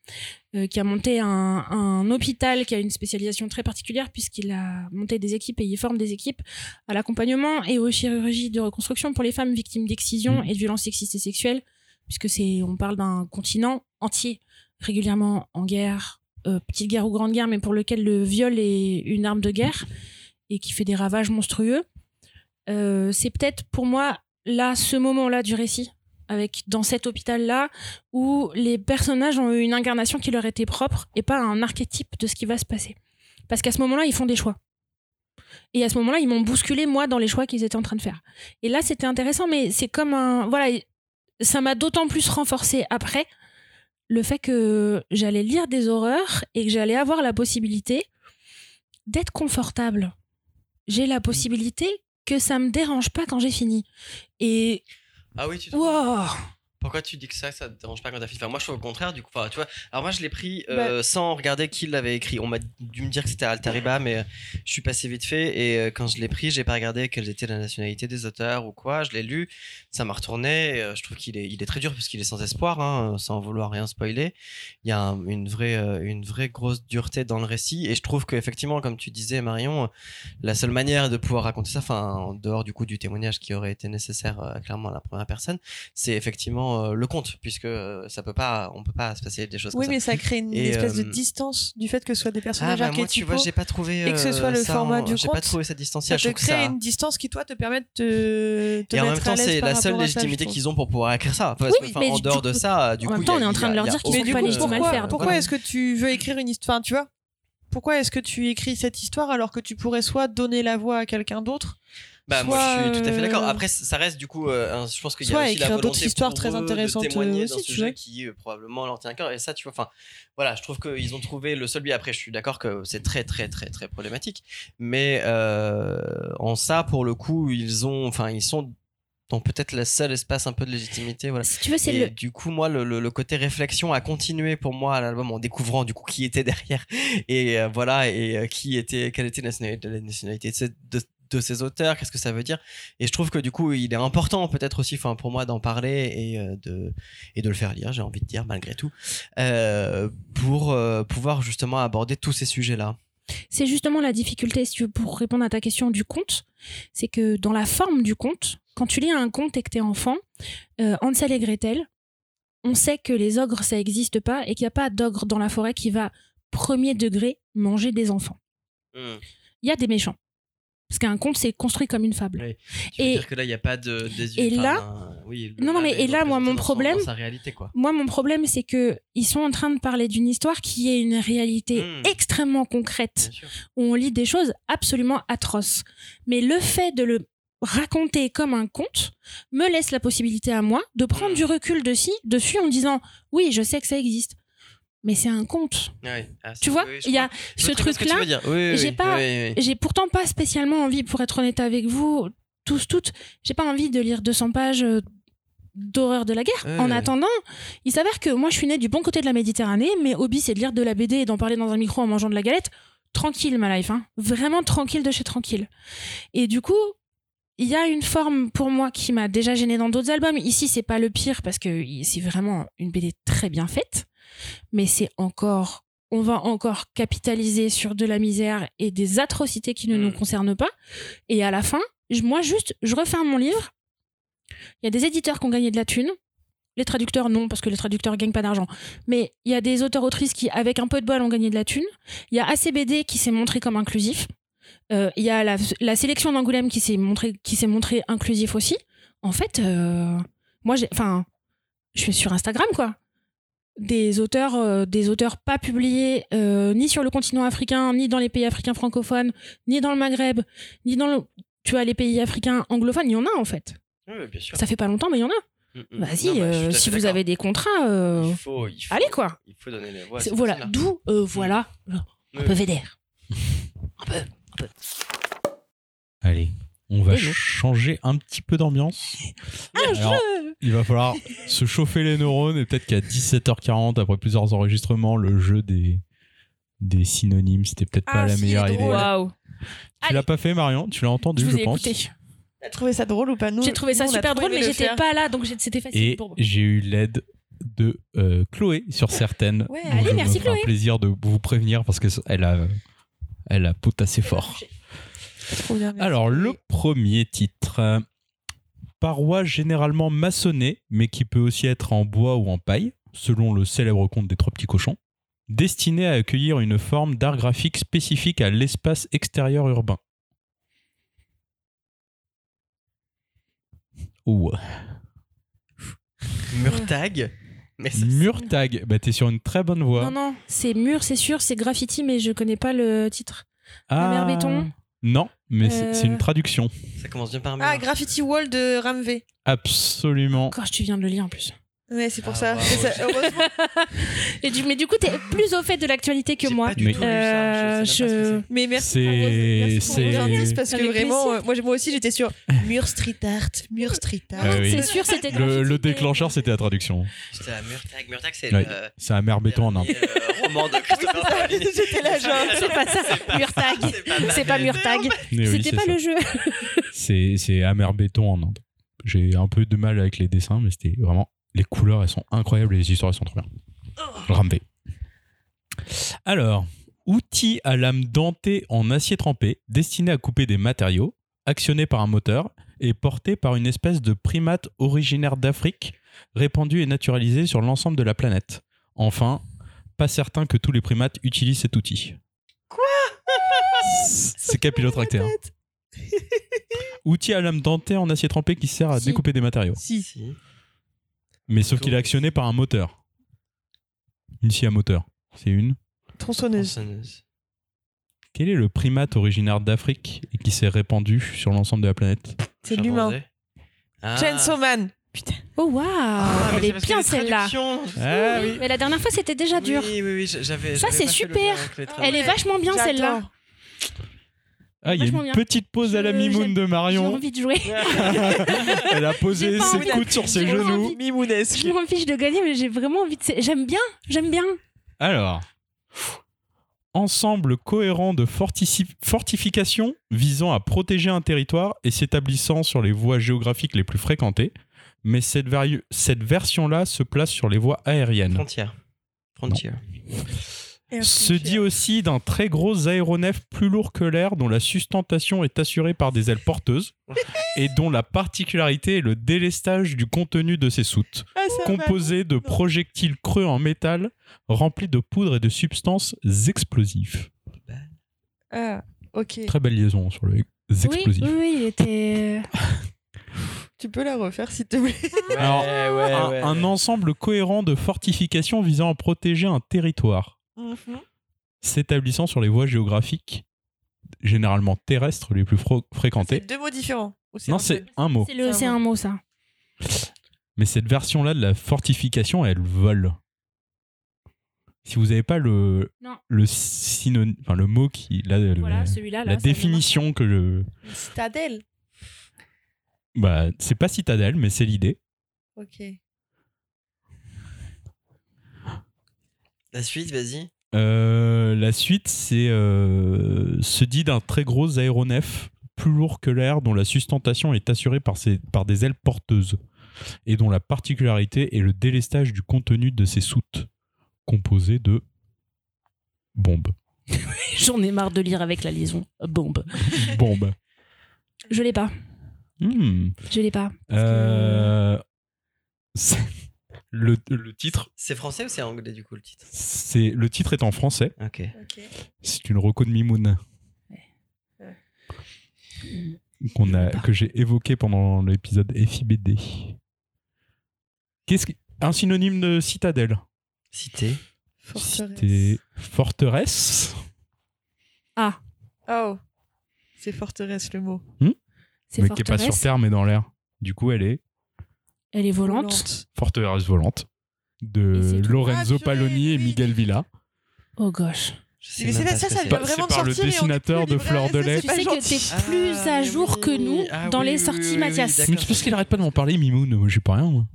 qui a monté un hôpital qui a une spécialisation très particulière puisqu'il a monté des équipes et il forme des équipes à l'accompagnement et aux chirurgies de reconstruction pour les femmes victimes d'excision et de violences sexistes et sexuelles, puisque on parle d'un continent entier régulièrement en guerre, petite guerre ou grande guerre, mais pour lequel le viol est une arme de guerre et qui fait des ravages monstrueux. C'est peut-être pour moi là, ce moment-là du récit, dans cet hôpital-là, où les personnages ont eu une incarnation qui leur était propre et pas un archétype de ce qui va se passer. Parce qu'à ce moment-là, ils font des choix. Et à ce moment-là, ils m'ont bousculé, moi, dans les choix qu'ils étaient en train de faire. Et là, c'était intéressant, mais c'est comme voilà, ça m'a d'autant plus renforcé après le fait que j'allais lire des horreurs et que j'allais avoir la possibilité d'être confortable. J'ai la possibilité que ça me dérange pas quand j'ai fini. Et ah oui, tu te... wow. Pourquoi tu dis que ça te dérange pas quand t'as fini? Enfin, moi je trouve au contraire, du coup, tu vois. Alors moi je l'ai pris sans regarder qui l'avait écrit. On m'a dû me dire que c'était Altariba, mais je suis passé vite fait, et quand je l'ai pris, j'ai pas regardé quelle était la nationalité des auteurs ou quoi. Je l'ai lu, ça m'a retourné, et je trouve qu'il est très dur parce qu'il est sans espoir, hein, sans vouloir rien spoiler. Il y a une vraie grosse dureté dans le récit, et je trouve qu'effectivement, comme tu disais Marion, la seule manière de pouvoir raconter ça, enfin en dehors du coup du témoignage qui aurait été nécessaire clairement à la première personne, c'est effectivement le conte, puisque on peut pas se passer des choses comme ça. Oui, mais ça crée une espèce de distance du fait que ce soit des personnages archétypaux. Moi, tu vois, j'ai pas trouvé et que ce soit le format du conte. J'ai pas trouvé cette distance. Ça te crée une distance qui, toi, te permet de te mettre à l'aise. Et en même temps, c'est la seule légitimité qu'ils ont pour pouvoir écrire ça. Enfin, oui, en dehors de ça, du coup, en même temps, on est en train de leur dire qu'ils sont pas légitimes à le faire. Pourquoi est-ce que tu veux écrire une histoire, tu vois? Pourquoi est-ce que tu écris cette histoire alors que tu pourrais soit donner la voix à quelqu'un d'autre? Bah, moi je suis tout à fait d'accord. Après ça reste du coup je pense qu'il y a aussi la volonté pour très de témoigner d'un sujet qui probablement leur tient à cœur, et ça tu vois, enfin voilà, je trouve qu'ils ont trouvé le seul biais. Après je suis d'accord que c'est très très très très problématique, mais en ça pour le coup ils sont dans peut-être le seul espace un peu de légitimité, voilà. Si tu veux, du coup moi le côté réflexion a continué pour moi à l'album, en découvrant du coup qui était derrière et voilà, et quelle était la nationalité de ces auteurs, qu'est-ce que ça veut dire. Et je trouve que du coup il est important peut-être aussi pour moi d'en parler et de le faire lire, j'ai envie de dire, malgré tout, pour pouvoir justement aborder tous ces sujets-là. C'est justement la difficulté, si tu veux, pour répondre à ta question du conte, c'est que dans la forme du conte, quand tu lis un conte et que t'es enfant, Hansel et Gretel, on sait que les ogres ça n'existe pas et qu'il n'y a pas d'ogre dans la forêt qui va premier degré manger des enfants. Il y a des méchants. Parce qu'un conte, c'est construit comme une fable. Oui. Tu veux dire que là, il n'y a pas de... Et là... Oui, et là, moi, mon problème... Dans sa réalité, quoi. Moi, mon problème, c'est qu'ils sont en train de parler d'une histoire qui est une réalité extrêmement concrète, où on lit des choses absolument atroces. Mais le fait de le raconter comme un conte me laisse la possibilité à moi de prendre du recul dessus en me disant « Oui, je sais que ça existe. » Mais c'est un conte. Tu vois, il y a ce truc-là. J'ai pourtant pas spécialement envie, pour être honnête avec vous, tous, toutes, j'ai pas envie de lire 200 pages d'horreur de la guerre. En attendant, il s'avère que moi, je suis née du bon côté de la Méditerranée, mais hobby, c'est de lire de la BD et d'en parler dans un micro en mangeant de la galette. Tranquille, ma life. Hein. Vraiment tranquille de chez tranquille. Et du coup... Il y a une forme pour moi qui m'a déjà gênée dans d'autres albums. Ici, c'est pas le pire parce que c'est vraiment une BD très bien faite. Mais c'est encore... On va encore capitaliser sur de la misère et des atrocités qui ne nous concernent pas. Et à la fin, moi juste, je referme mon livre. Il y a des éditeurs qui ont gagné de la thune. Les traducteurs, non, parce que les traducteurs gagnent pas d'argent. Mais il y a des auteurs-autrices qui, avec un peu de bol, ont gagné de la thune. Il y a ACBD qui s'est montré comme inclusif. Il y a la sélection d'Angoulême qui s'est montrée inclusif aussi. En fait, moi, je suis sur Instagram, quoi. Des auteurs pas publiés ni sur le continent africain, ni dans les pays africains francophones, ni dans le Maghreb, ni dans les pays africains anglophones. Il y en a, en fait. Oui, bien sûr. Ça fait pas longtemps, mais il y en a. Vas-y, si vous avez des contrats, il faut, allez, quoi. Il faut donner les voix. Voilà, d'où, un peu védère. Un peu. Allez, on va changer un petit peu d'ambiance. Alors, il va falloir se chauffer les neurones et peut-être qu'à 17h40, après plusieurs enregistrements, le jeu des synonymes, c'était peut-être pas la meilleure idée. Wow. Tu l'as pas fait, Marion? Tu l'as entendu, je pense. Écouté. T'as trouvé ça drôle ou pas? J'ai trouvé ça super drôle, mais j'étais pas là, donc c'était facile et pour moi. J'ai eu l'aide de Chloé sur certaines. Ouais, allez, merci Chloé. C'est un plaisir de vous prévenir parce qu'elle a... Elle a potassé fort. Alors, le premier titre. Paroi généralement maçonnée, mais qui peut aussi être en bois ou en paille, selon le célèbre conte des Trois Petits Cochons, destinée à accueillir une forme d'art graphique spécifique à l'espace extérieur urbain. Ouh. Murtag. Murtag, bah t'es sur une très bonne voie. Non, c'est mur, c'est sûr, c'est graffiti, mais je connais pas le titre. Ah, mer béton. Non, mais c'est une traduction. Ça commence bien par mer. Ah, graffiti wall de Ramvé. Absolument. Quand tu viens de le lire en plus. Ouais, c'est pour ça. Wow, ça heureusement. Mais du coup, t'es plus au fait de l'actualité que moi. Mais merci pour vos parce que vraiment, moi aussi, j'étais sur Mur Street Art. Oui. C'est sûr, c'était le déclencheur, c'était la traduction. C'était la Murtag, c'est ouais. C'est un mer béton en Inde. Roman de Christopher Chance. J'étais là, genre, c'est pas ça. Murtag, c'est pas Murtag. C'était pas le jeu. C'est un mer béton en Inde. J'ai un peu de mal avec les dessins, mais c'était vraiment. Les couleurs, elles sont incroyables et les histoires, elles sont trop bien. Ramvé. Alors, outil à lame dentée en acier trempé, destiné à couper des matériaux, actionné par un moteur et porté par une espèce de primate originaire d'Afrique, répandue et naturalisée sur l'ensemble de la planète. Enfin, pas certain que tous les primates utilisent cet outil. Quoi ? C'est capillotracté. Hein. Outil à lame dentée en acier trempé qui sert à découper des matériaux. Si. Mais sauf qu'il est actionné par un moteur. Une scie à moteur. C'est une tronçonneuse. Quel est le primate originaire d'Afrique et qui s'est répandu sur l'ensemble de la planète? C'est l'humain. Chainsawman. Putain. Oh waouh, elle est bien celle-là. Oui. Mais la dernière fois c'était déjà dur. Oui, j'avais. Ça c'est super. Elle est vachement bien celle-là. Ah, il y a une petite pause à la Mimoune de Marion. J'ai envie de jouer. Elle a posé ses coudes sur ses genoux. Mimounesque. Je m'en fiche de gagner, mais j'ai vraiment envie de... J'aime bien. Alors, ensemble cohérent de fortifications visant à protéger un territoire et s'établissant sur les voies géographiques les plus fréquentées, mais cette version-là se place sur les voies aériennes. Frontières. Se dit aussi d'un très gros aéronef plus lourd que l'air dont la sustentation est assurée par des ailes porteuses et dont la particularité est le délestage du contenu de ses soutes, composé de projectiles creux en métal remplis de poudre et de substances explosives. Ah, ok. Très belle liaison sur les explosifs. Oui, oui, il était... Tu peux la refaire, s'il te plaît. Alors, un ensemble cohérent de fortifications visant à protéger un territoire. Mmh. S'établissant sur les voies géographiques généralement terrestres les plus fréquentées. C'est deux mots différents. Non, c'est un mot. C'est un mot, ça. Mais cette version-là de la fortification, elle vole. Si vous n'avez pas le synonyme, enfin le mot qui, là, voilà, celui-là, la définition que je... Citadelle. Bah, c'est pas citadelle, mais c'est l'idée. Ok. La suite, vas-y. La suite, c'est se dit d'un très gros aéronef plus lourd que l'air dont la sustentation est assurée par des ailes porteuses et dont la particularité est le délestage du contenu de ses soutes composées de bombes. J'en ai marre de lire avec la liaison bombe. Bombe. Je l'ai pas. Je l'ai pas. Le titre... C'est français ou c'est anglais, du coup, le titre ? Le titre est en français. Ok. C'est une reco de Mimoun. Que j'ai évoqué pendant l'épisode FIBD. Un synonyme de citadelle. Cité. Forteresse. Ah. Oh. C'est forteresse, le mot. C'est mais forteresse. Qui n'est pas sur terre, mais dans l'air. Du coup, elle est... Elle est volante. Forteresse volante. De Lorenzo Paloni et Miguel Villa. Oh gosh. C'est par le dessinateur de Fleur de Lait. Tu sais que t'es plus à jour que nous dans les sorties, Mathias. Mais c'est parce qu'il arrête pas de m'en parler, Mimoun. J'ai pas rien, moi.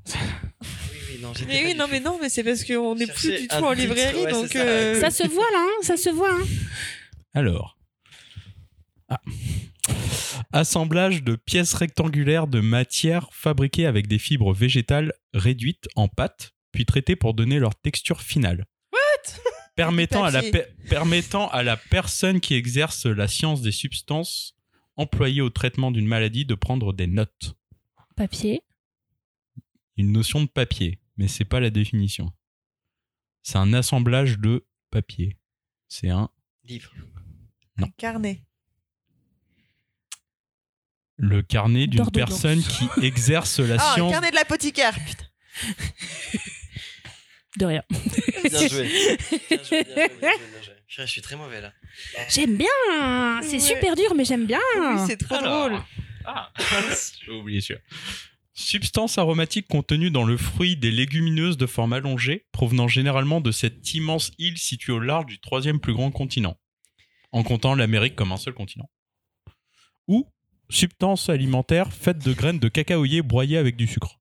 Mais c'est parce qu'on n'est plus du tout en librairie. Donc ça se voit, là. Ça se voit. Alors. Assemblage de pièces rectangulaires de matière fabriquées avec des fibres végétales réduites en pâte, puis traitées pour donner leur texture finale. What? Permettant à la personne qui exerce la science des substances employées au traitement d'une maladie de prendre des notes. Papier. Une notion de papier, mais c'est pas la définition. C'est un assemblage de papier. C'est un... Livre. Non. Un carnet. Le carnet d'une personne qui exerce la science... Ah, carnet de l'apothicaire, putain. De rien. Bien joué. Je suis très mauvais, là. J'aime bien. C'est super dur, mais j'aime bien. Oui, c'est trop drôle. Ah, j'ai oublié celui-là. Substance aromatique contenue dans le fruit des légumineuses de forme allongée, provenant généralement de cette immense île située au large du troisième plus grand continent, en comptant l'Amérique comme un seul continent. Ou... Substance alimentaire faite de graines de cacaoyer broyées avec du sucre.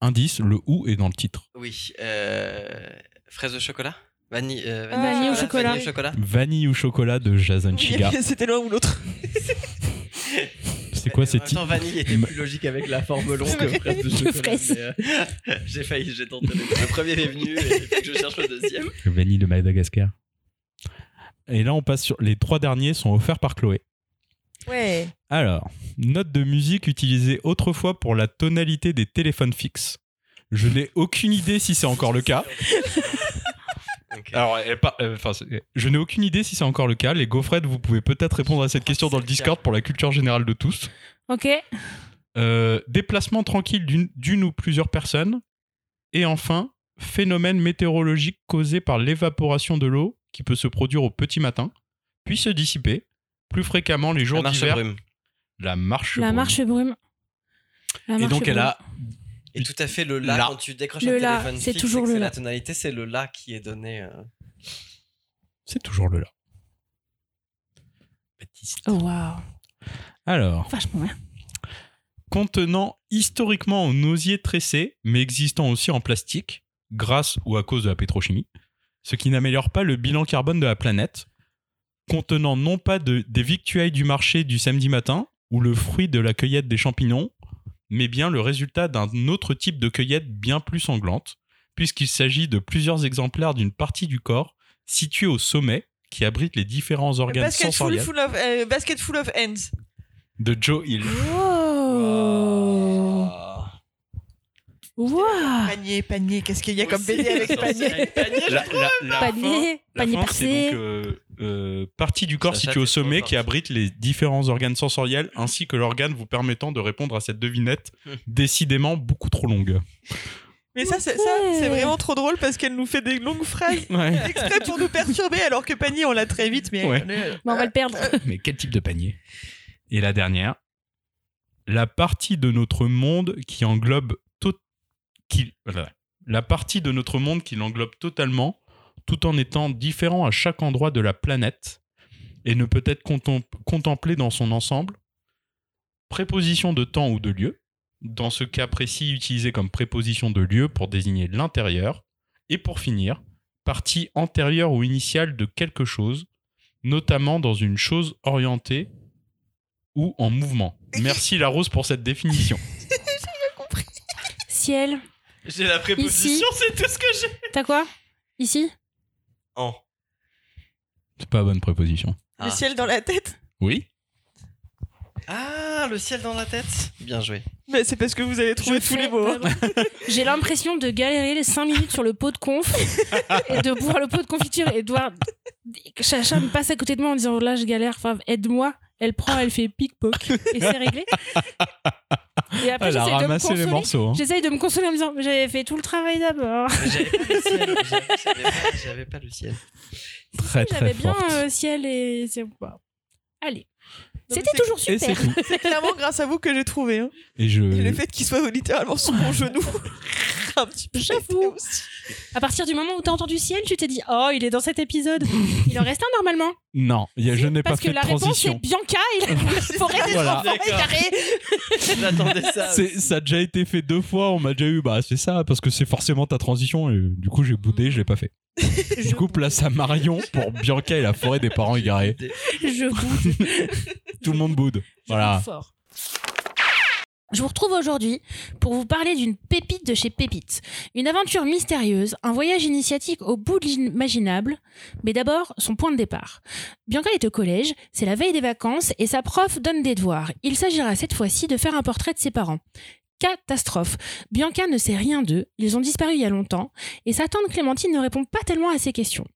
Indice, le « ou » est dans le titre. Oui. Fraise au chocolat ? Vanille au chocolat. Vanille ou chocolat de Jason Chiga. C'était l'un ou l'autre. C'est quoi ces titres ? Vanille était plus logique avec la forme longue que fraise de chocolat. J'ai tenté. Le premier est venu et je cherche le deuxième. Vanille de Madagascar. Et là, on passe sur... Les trois derniers sont offerts par Chloé. Ouais. Alors, note de musique utilisée autrefois pour la tonalité des téléphones fixes. Je n'ai aucune idée si c'est encore le cas. Okay. Alors, je n'ai aucune idée si c'est encore le cas. Les gaufrettes, vous pouvez peut-être répondre à cette question dans le Discord pour la culture générale de tous. Ok. Déplacement tranquille d'une ou plusieurs personnes. Et enfin, phénomène météorologique causé par l'évaporation de l'eau qui peut se produire au petit matin, puis se dissiper, plus fréquemment les jours d'hiver. La marche brume. Et donc elle a... Et tout à fait le la, quand tu décroches le un la, téléphone c'est fixe, toujours le la tonalité, c'est le la qui est donné. C'est toujours le la. Baptiste. Oh waouh. Alors... Vachement bien. Contenant historiquement en osier tressé, mais existant aussi en plastique, grâce ou à cause de la pétrochimie, ce qui n'améliore pas le bilan carbone de la planète, contenant non pas des victuailles du marché du samedi matin ou le fruit de la cueillette des champignons, mais bien le résultat d'un autre type de cueillette bien plus sanglante, puisqu'il s'agit de plusieurs exemplaires d'une partie du corps située au sommet qui abrite les différents organes sensoriels. Basket full of hands. De Joe Hill. Wow. Wow. Panier, qu'est-ce qu'il y a aussi, comme BD avec panier? Panier percé. Partie du corps située au sommet qui abrite les différents organes sensoriels ainsi que l'organe vous permettant de répondre à cette devinette décidément beaucoup trop longue. Mais ça, c'est vraiment trop drôle parce qu'elle nous fait des longues phrases exprès pour nous perturber, alors que panier, on l'a très vite, mais on va le perdre. Mais quel type de panier? Et la dernière, la partie de notre monde qui englobe l'englobe totalement, tout en étant différent à chaque endroit de la planète et ne peut être contemplé dans son ensemble. Préposition de temps ou de lieu. Dans ce cas précis, utilisé comme préposition de lieu pour désigner l'intérieur. Et pour finir, partie antérieure ou initiale de quelque chose, notamment dans une chose orientée ou en mouvement. Merci Larose pour cette définition. J'avais compris. Ciel. J'ai la préposition, ici. C'est tout ce que j'ai. T'as quoi? Ici? En. Oh. C'est pas la bonne préposition. Le ciel dans la tête? Oui. Ah, le ciel dans la tête. Bien joué. Mais c'est parce que vous avez trouvé tous les mots. J'ai l'impression de galérer les 5 minutes sur le pot de conf et de boire le pot de confiture. Edouard, Chacha me passe à côté de moi en disant là je galère, enfin, aide-moi. Elle prend, elle fait pic-poc et c'est réglé. Et après, elle a ramassé les morceaux. Hein. J'essaye de me consoler en me disant j'avais fait tout le travail d'abord. J'avais pas le ciel. J'avais bien le ciel et c'est bon. Allez. Donc c'était toujours super. C'est clairement grâce à vous que j'ai trouvé. Hein. Et le fait qu'il soit littéralement sur mon genou, un petit peu j'avoue. À partir du moment où t'as entendu ciel, tu t'es dit oh, il est dans cet épisode. Il en reste un normalement. Non, je n'ai pas fait de transition. Parce que la réponse est Bianca. Il faut rester dans carré. J'attendais ça. Ça a déjà été fait 2 fois. On m'a déjà eu c'est ça parce que c'est forcément ta transition. Et du coup, j'ai boudé, je l'ai pas fait. Du coup, place à Marion pour Bianca et la forêt des parents égarés. Je boude. Tout le monde boude. Voilà. Je vous retrouve aujourd'hui pour vous parler d'une pépite de chez Pépite. Une aventure mystérieuse, un voyage initiatique au bout de l'imaginable, mais d'abord son point de départ. Bianca est au collège, c'est la veille des vacances et sa prof donne des devoirs. Il s'agira cette fois-ci de faire un portrait de ses parents. Catastrophe. Bianca ne sait rien d'eux, ils ont disparu il y a longtemps, et sa tante Clémentine ne répond pas tellement à ses questions.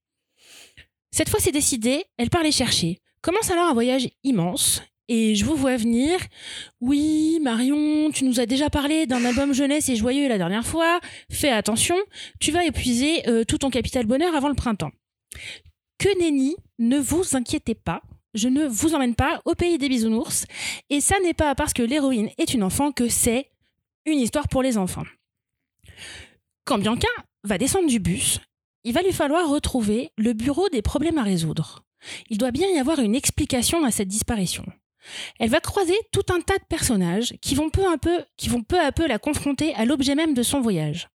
Cette fois c'est décidé, elle part les chercher. Commence alors un voyage immense, et je vous vois venir. Oui, Marion, tu nous as déjà parlé d'un album jeunesse et joyeux la dernière fois, fais attention, tu vas épuiser tout ton capital bonheur avant le printemps. Que nenni, ne vous inquiétez pas. Je ne vous emmène pas au pays des bisounours, et ça n'est pas parce que l'héroïne est une enfant que c'est une histoire pour les enfants. Quand Bianca va descendre du bus, il va lui falloir retrouver le bureau des problèmes à résoudre. Il doit bien y avoir une explication à cette disparition. Elle va croiser tout un tas de personnages qui vont peu à peu la confronter à l'objet même de son voyage.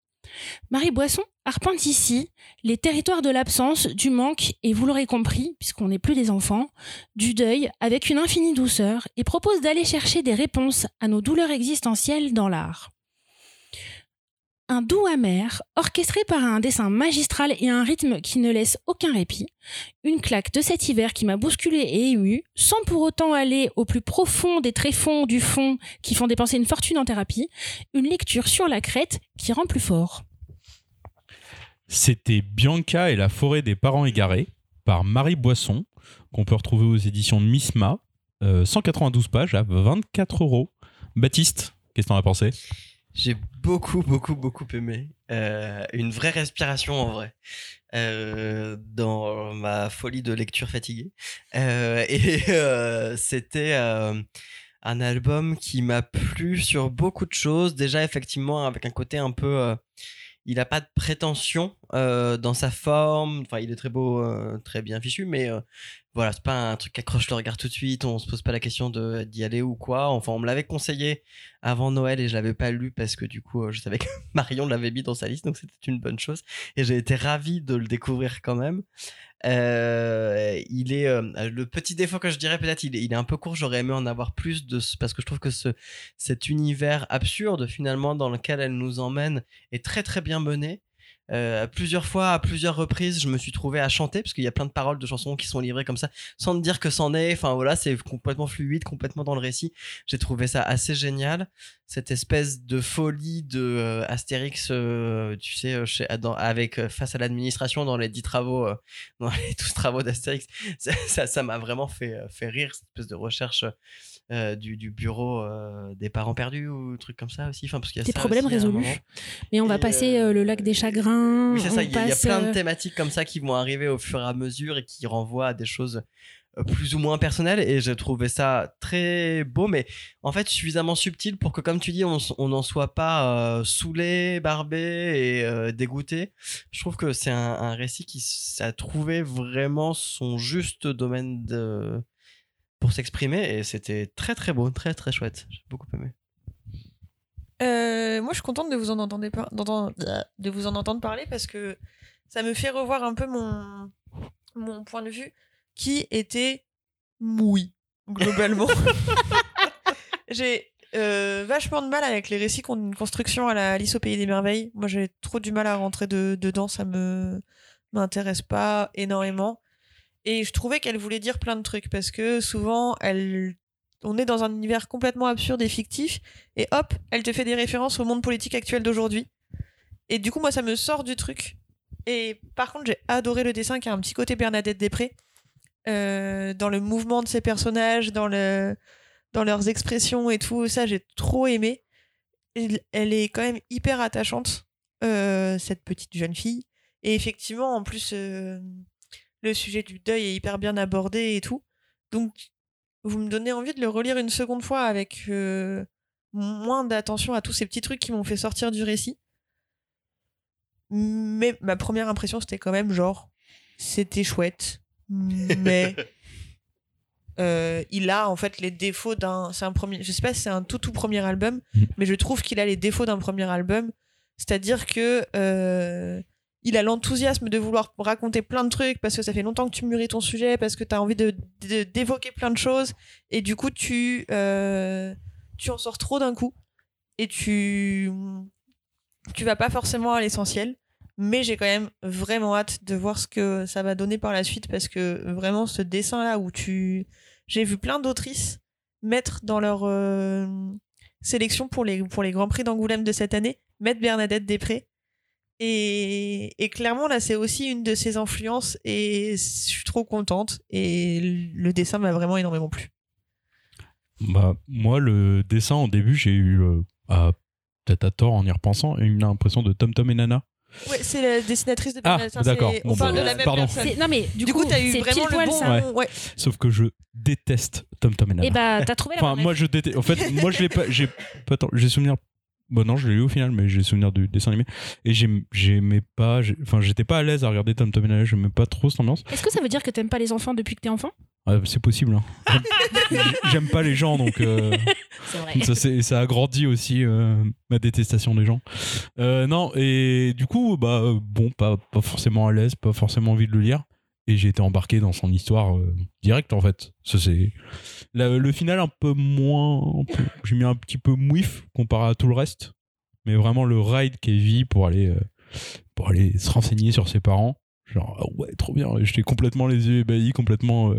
Marie Boisson arpente ici les territoires de l'absence, du manque, et vous l'aurez compris, puisqu'on n'est plus des enfants, du deuil avec une infinie douceur et propose d'aller chercher des réponses à nos douleurs existentielles dans l'art. Un doux amer, orchestré par un dessin magistral et un rythme qui ne laisse aucun répit, une claque de cet hiver qui m'a bousculée et émue, sans pour autant aller au plus profond des tréfonds du fond qui font dépenser une fortune en thérapie, une lecture sur la crête qui rend plus fort. C'était Bianca et la forêt des parents égarés, par Marie Boisson, qu'on peut retrouver aux éditions de Misma, 192 pages à 24€. Baptiste, qu'est-ce que t'en as pensé ? J'ai beaucoup aimé. Une vraie respiration en vrai. Dans ma folie de lecture fatiguée. C'était un album qui m'a plu sur beaucoup de choses. Déjà, effectivement, avec un côté un peu... il n'a pas de prétention dans sa forme. Enfin, il est très beau, très bien fichu, mais voilà, c'est pas un truc qui accroche le regard tout de suite. On se pose pas la question d'y aller ou quoi. Enfin, on me l'avait conseillé avant Noël et je l'avais pas lu parce que du coup, je savais que Marion l'avait mis dans sa liste, donc c'était une bonne chose. Et j'ai été ravi de le découvrir quand même. Il est le petit défaut que je dirais peut-être, il est un peu court. J'aurais aimé en avoir plus parce que je trouve que cet univers absurde finalement dans lequel elle nous emmène est très très bien mené. Plusieurs fois, à plusieurs reprises, je me suis trouvé à chanter parce qu'il y a plein de paroles de chansons qui sont livrées comme ça, sans te dire que c'en est. Enfin voilà, c'est complètement fluide, complètement dans le récit. J'ai trouvé ça assez génial. Cette espèce de folie de Astérix, tu sais, face à l'administration dans les 10 travaux, dans les 12 travaux d'Astérix, ça m'a vraiment fait rire, cette espèce de recherche du bureau des parents perdus ou truc comme ça aussi. Enfin, parce qu'il y a des problèmes aussi, résolus. Mais on va passer le lac des chagrins. Oui, c'est ça, il y a plein de thématiques comme ça qui vont arriver au fur et à mesure et qui renvoient à des choses plus ou moins personnelles, et j'ai trouvé ça très beau, mais en fait suffisamment subtil pour que, comme tu dis, on n'en soit pas saoulé, barbé et dégoûté. Je trouve que c'est un récit qui a trouvé vraiment son juste domaine pour s'exprimer, et c'était très très beau, très très chouette, j'ai beaucoup aimé. Moi je suis contente de vous en entendre parler, parce que ça me fait revoir un peu mon point de vue qui était mouille globalement. J'ai vachement de mal avec les récits qui ont une construction à la Alice au Pays des Merveilles. Moi j'ai trop du mal à rentrer dedans, ça m'intéresse pas énormément, et je trouvais qu'elle voulait dire plein de trucs, parce que souvent on est dans un univers complètement absurde et fictif, et hop, elle te fait des références au monde politique actuel d'aujourd'hui. Et du coup, moi, ça me sort du truc. Et par contre, j'ai adoré le dessin qui a un petit côté Bernadette Desprez, dans le mouvement de ses personnages, dans leurs expressions et tout. Ça, j'ai trop aimé. Elle est quand même hyper attachante, cette petite jeune fille. Et effectivement, en plus, le sujet du deuil est hyper bien abordé et tout. Donc, vous me donnez envie de le relire une seconde fois avec moins d'attention à tous ces petits trucs qui m'ont fait sortir du récit. Mais ma première impression, c'était quand même genre, c'était chouette, mais il a en fait les défauts je sais pas si c'est un tout premier album, mais je trouve qu'il a les défauts d'un premier album, c'est-à-dire que il a l'enthousiasme de vouloir raconter plein de trucs parce que ça fait longtemps que tu mûris ton sujet, parce que t'as envie d'évoquer plein de choses, et du coup tu en sors trop d'un coup et tu vas pas forcément à l'essentiel. Mais j'ai quand même vraiment hâte de voir ce que ça va donner par la suite, parce que vraiment ce dessin là j'ai vu plein d'autrices mettre dans leur sélection pour les Grands Prix d'Angoulême de cette année, mettre Bernadette Desprez. Et clairement là c'est aussi une de ses influences, et je suis trop contente, et le dessin m'a vraiment énormément plu. Bah, moi le dessin au début, j'ai eu peut-être à tort en y repensant, une impression de Tom Tom et Nana. Ouais, c'est la dessinatrice de Bernadette. Ah, d'accord. On parle de la même personne. Non, mais du coup, t'as eu vraiment le bon. Ouais. Ouais. Sauf que je déteste Tom Tom et Nana. Et bah, t'as trouvé la bonne. Moi, je déteste. En fait, moi, je l'ai pas. J'ai souvenir. Bon, non, je l'ai eu au final, mais j'ai souvenir du dessin animé. Et j'aimais pas. Enfin, j'étais pas à l'aise à regarder Tom Tom et Nana. J'aimais pas trop cette ambiance. Est-ce que ça veut dire que t'aimes pas les enfants depuis que t'es enfant? C'est possible. Hein. J'aime pas les gens, donc c'est vrai. Ça agrandit aussi ma détestation des gens. Non, et du coup, bah bon, pas forcément à l'aise, pas forcément envie de le lire, et j'ai été embarqué dans son histoire directe en fait. Ça, c'est le final un peu moins. J'ai mis un petit peu mouif comparé à tout le reste, mais vraiment le ride qu'elle vit pour aller se renseigner sur ses parents. Genre, ah ouais, trop bien, j'étais complètement les yeux ébahis, complètement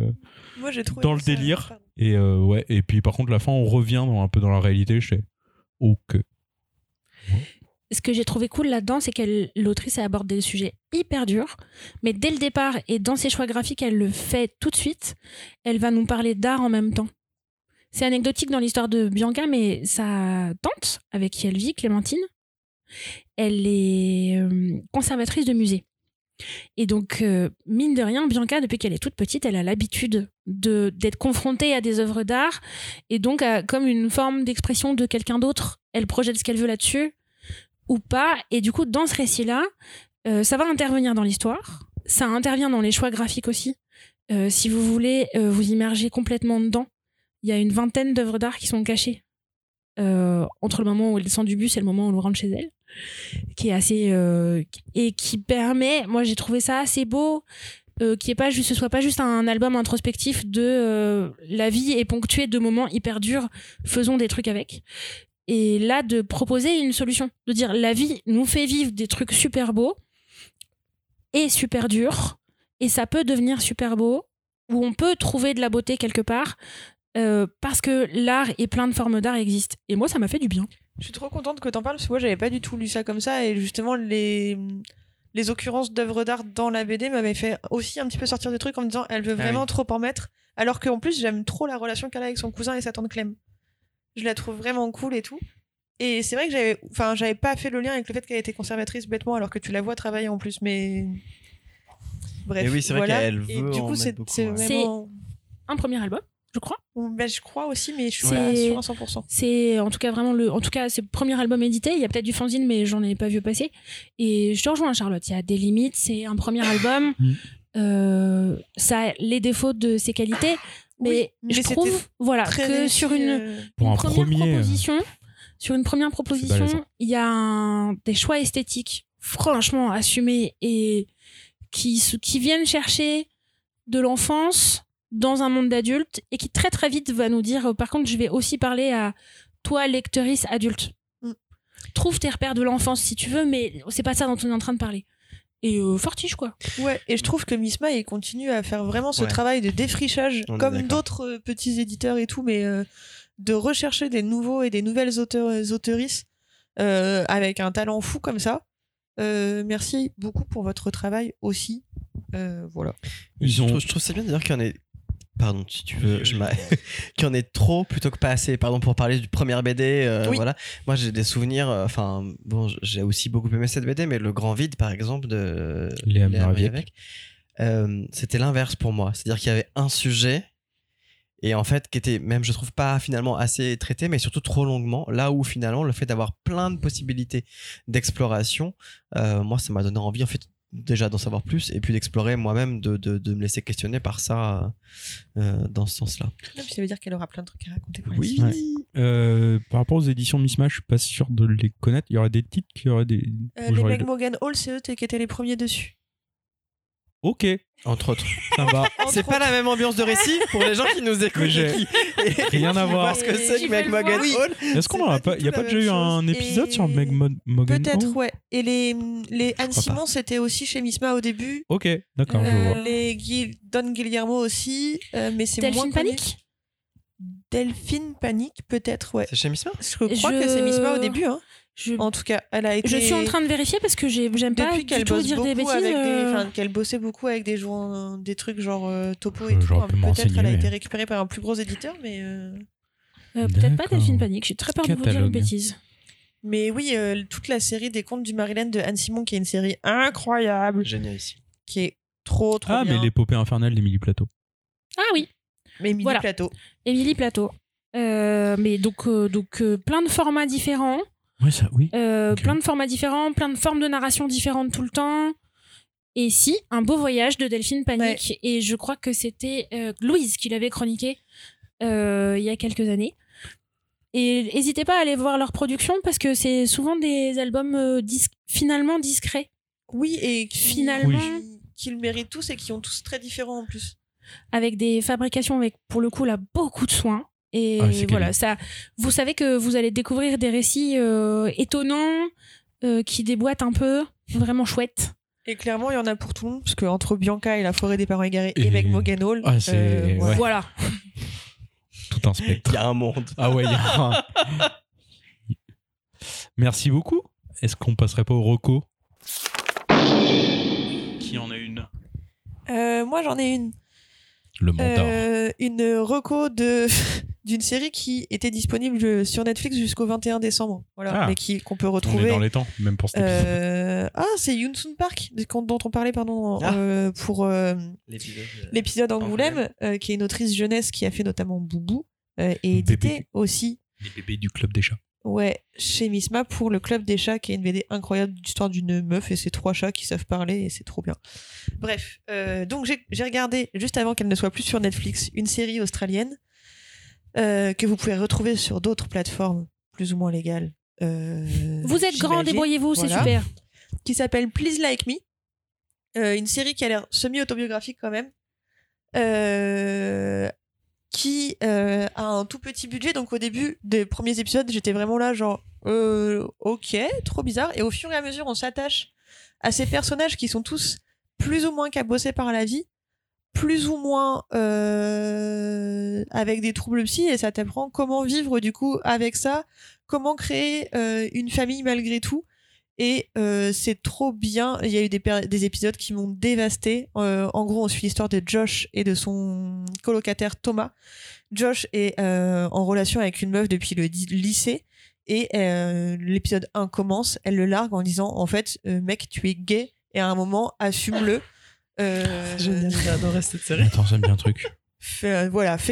moi, j'ai trouvé dans le délire. Et, ouais, et puis par contre, la fin, on revient un peu dans la réalité. Je sais, ok. Ouais. Ce que j'ai trouvé cool là-dedans, c'est que l'autrice aborde des sujets hyper durs, mais dès le départ, et dans ses choix graphiques, elle le fait tout de suite. Elle va nous parler d'art en même temps. C'est anecdotique dans l'histoire de Bianca, mais sa tante, avec qui elle vit, Clémentine, elle est conservatrice de musée. Et donc, mine de rien, Bianca, depuis qu'elle est toute petite, elle a l'habitude d'être confrontée à des œuvres d'art, et donc comme une forme d'expression de quelqu'un d'autre. Elle projette ce qu'elle veut là-dessus, ou pas. Et du coup, dans ce récit-là, ça va intervenir dans l'histoire, ça intervient dans les choix graphiques aussi. Si vous voulez vous immerger complètement dedans, il y a une vingtaine d'œuvres d'art qui sont cachées entre le moment où elle descend du bus et le moment où on rentre chez elle, qui est assez et qui permet, moi j'ai trouvé ça assez beau, ce soit pas juste un album introspectif de la vie est ponctuée de moments hyper durs, faisons des trucs avec, et là de proposer une solution, de dire la vie nous fait vivre des trucs super beaux, est super dur et ça peut devenir super beau, où on peut trouver de la beauté quelque part, parce que l'art et plein de formes d'art existent. Et moi, ça m'a fait du bien. Je suis trop contente que t'en parles, parce que moi, j'avais pas du tout lu ça comme ça, et justement, les occurrences d'œuvres d'art dans la BD m'avaient fait aussi un petit peu sortir des trucs en me disant, elle veut vraiment trop en mettre, alors qu'en plus, j'aime trop la relation qu'elle a avec son cousin et sa tante Clem. Je la trouve vraiment cool et tout. Et c'est vrai que j'avais pas fait le lien avec le fait qu'elle était conservatrice bêtement, alors que tu la vois travailler en plus, mais... Bref, et oui, c'est vrai qu'elle veut du coup, en mettre beaucoup. C'est vraiment... C'est un premier album, je crois. Ben, je crois aussi, mais je suis pas sûre à 100%. C'est en tout cas vraiment c'est le premier album édité. Il y a peut-être du fanzine, mais j'en ai pas vu passer. Et je te rejoins, Charlotte. Il y a des limites. C'est un premier album. Ça a les défauts de ses qualités, mais je trouve que sur une première proposition, il y a des choix esthétiques franchement assumés et qui viennent chercher de l'enfance dans un monde d'adultes et qui très très vite va nous dire, par contre, je vais aussi parler à toi, lectrice adulte. Trouve tes repères de l'enfance si tu veux, mais c'est pas ça dont on est en train de parler. Et fortiche, quoi. Ouais, et je trouve que Misma, il continue à faire vraiment ce travail de défrichage, comme d'autres petits éditeurs et tout, mais de rechercher des nouveaux et des nouvelles auteurices avec un talent fou comme ça. Merci beaucoup pour votre travail aussi. Voilà. Je trouve ça bien d'ailleurs qu'il y en ait. Pardon, si tu veux, qu'il y en ait trop plutôt que pas assez. Pardon pour parler du premier BD. Voilà. Moi, j'ai des souvenirs. Enfin, bon, j'ai aussi beaucoup aimé cette BD, mais Le Grand Vide, par exemple, de Léa Marievec, c'était l'inverse pour moi. C'est-à-dire qu'il y avait un sujet. Et en fait, qui était même, je trouve, pas finalement assez traité, mais surtout trop longuement. Là où finalement, le fait d'avoir plein de possibilités d'exploration, moi, ça m'a donné envie, en fait, déjà d'en savoir plus et puis d'explorer moi-même, de me laisser questionner par ça dans ce sens-là. Non, ça veut dire qu'elle aura plein de trucs à raconter pour la suite. Par rapport aux éditions Misma, je suis pas sûr de les connaître. Il y aurait des titres qui auraient des. Les Meg Morgan Hall, c'est eux qui étaient les premiers dessus. Ok, entre autres. Ça va. La même ambiance de récit pour les gens qui nous écoutent. Rien à voir. Parce que c'est Meg Morgan Hall. Est-ce qu'on en a pas? Il n'y a pas déjà eu un épisode sur Meg Morgan Hall? Peut-être, ouais. Et les Anne Simon, c'était aussi chez Misma au début. Ok, d'accord. Je vois. Les Don Guillermo aussi, mais c'est moins Panique. Delphine Panique, peut-être, ouais. C'est chez Misma? Je crois que c'est Misma au début, hein. En tout cas, elle a été. Je suis en train de vérifier parce que j'aime pas du tout dire des bêtises. Enfin, qu'elle bossait beaucoup avec des trucs genre Topo et tout. Peut-être elle a été récupérée par un plus gros éditeur, mais. Peut-être pas Delphine Panique. Je suis très peur de vous dire une bêtise. Mais oui, toute la série des Contes du Maryland de Anne Simon, qui est une série incroyable. Génial ici. Qui est trop trop bien. Ah mais l'épopée infernale d'Émilie Plateau. Ah oui. Mais Émilie Plateau. Mais donc plein de formats différents. Ouais, ça, oui. Okay. Plein de formats différents, plein de formes de narration différentes tout le temps. Et si, un beau voyage de Delphine Panique. Ouais. Et je crois que c'était Louise qui l'avait chroniqué il y a quelques années. Et n'hésitez pas à aller voir leur production parce que c'est souvent des albums finalement discrets. Oui, et qui le méritent tous et qui ont tous très différents en plus. Avec des fabrications avec, pour le coup, là, beaucoup de soins. Et voilà, ça, vous savez que vous allez découvrir des récits étonnants, qui déboîtent un peu, vraiment chouettes. Et clairement, il y en a pour tout le monde, parce qu'entre Bianca et La Forêt des Parents Égarés et Meg Morgan Hall, voilà. Tout un spectre. Il y a un monde. Ah ouais, il y a un... Merci beaucoup. Est-ce qu'on passerait pas au Rocco? Qui en a une? Moi, j'en ai une. Le mentor. Une reco d'une série qui était disponible sur Netflix jusqu'au 21 décembre. Voilà, mais qu'on peut retrouver. On est dans les temps, même pour cet épisode. C'est Yoon-Soon Park, dont on parlait, pardon, pour l'épisode Angoulême, qui est une autrice jeunesse qui a fait notamment Boubou, et édité aussi. Les bébés du Club des chats. Ouais, chez Misma pour le Club des chats, qui est une BD incroyable d'histoire d'une meuf et ses 3 chats qui savent parler et c'est trop bien. Bref, donc j'ai regardé, juste avant qu'elle ne soit plus sur Netflix, une série australienne que vous pouvez retrouver sur d'autres plateformes plus ou moins légales. Vous êtes grand, débrouillez-vous, c'est super. Qui s'appelle Please Like Me. Une série qui a l'air semi-autobiographique quand même. Qui a un tout petit budget, donc au début des premiers épisodes j'étais vraiment là genre ok, trop bizarre, et au fur et à mesure on s'attache à ces personnages qui sont tous plus ou moins cabossé par la vie, plus ou moins avec des troubles psy, et ça t'apprend comment vivre du coup avec ça, comment créer une famille malgré tout, et c'est trop bien. Il y a eu des épisodes qui m'ont dévastée. En gros, on suit l'histoire de Josh et de son colocataire Thomas. Josh est en relation avec une meuf depuis le lycée, et l'épisode 1 commence, elle le largue en disant en fait mec, tu es gay, et à un moment assume-le. J'ai adoré cette série. Attends, j'aime bien un truc. Fais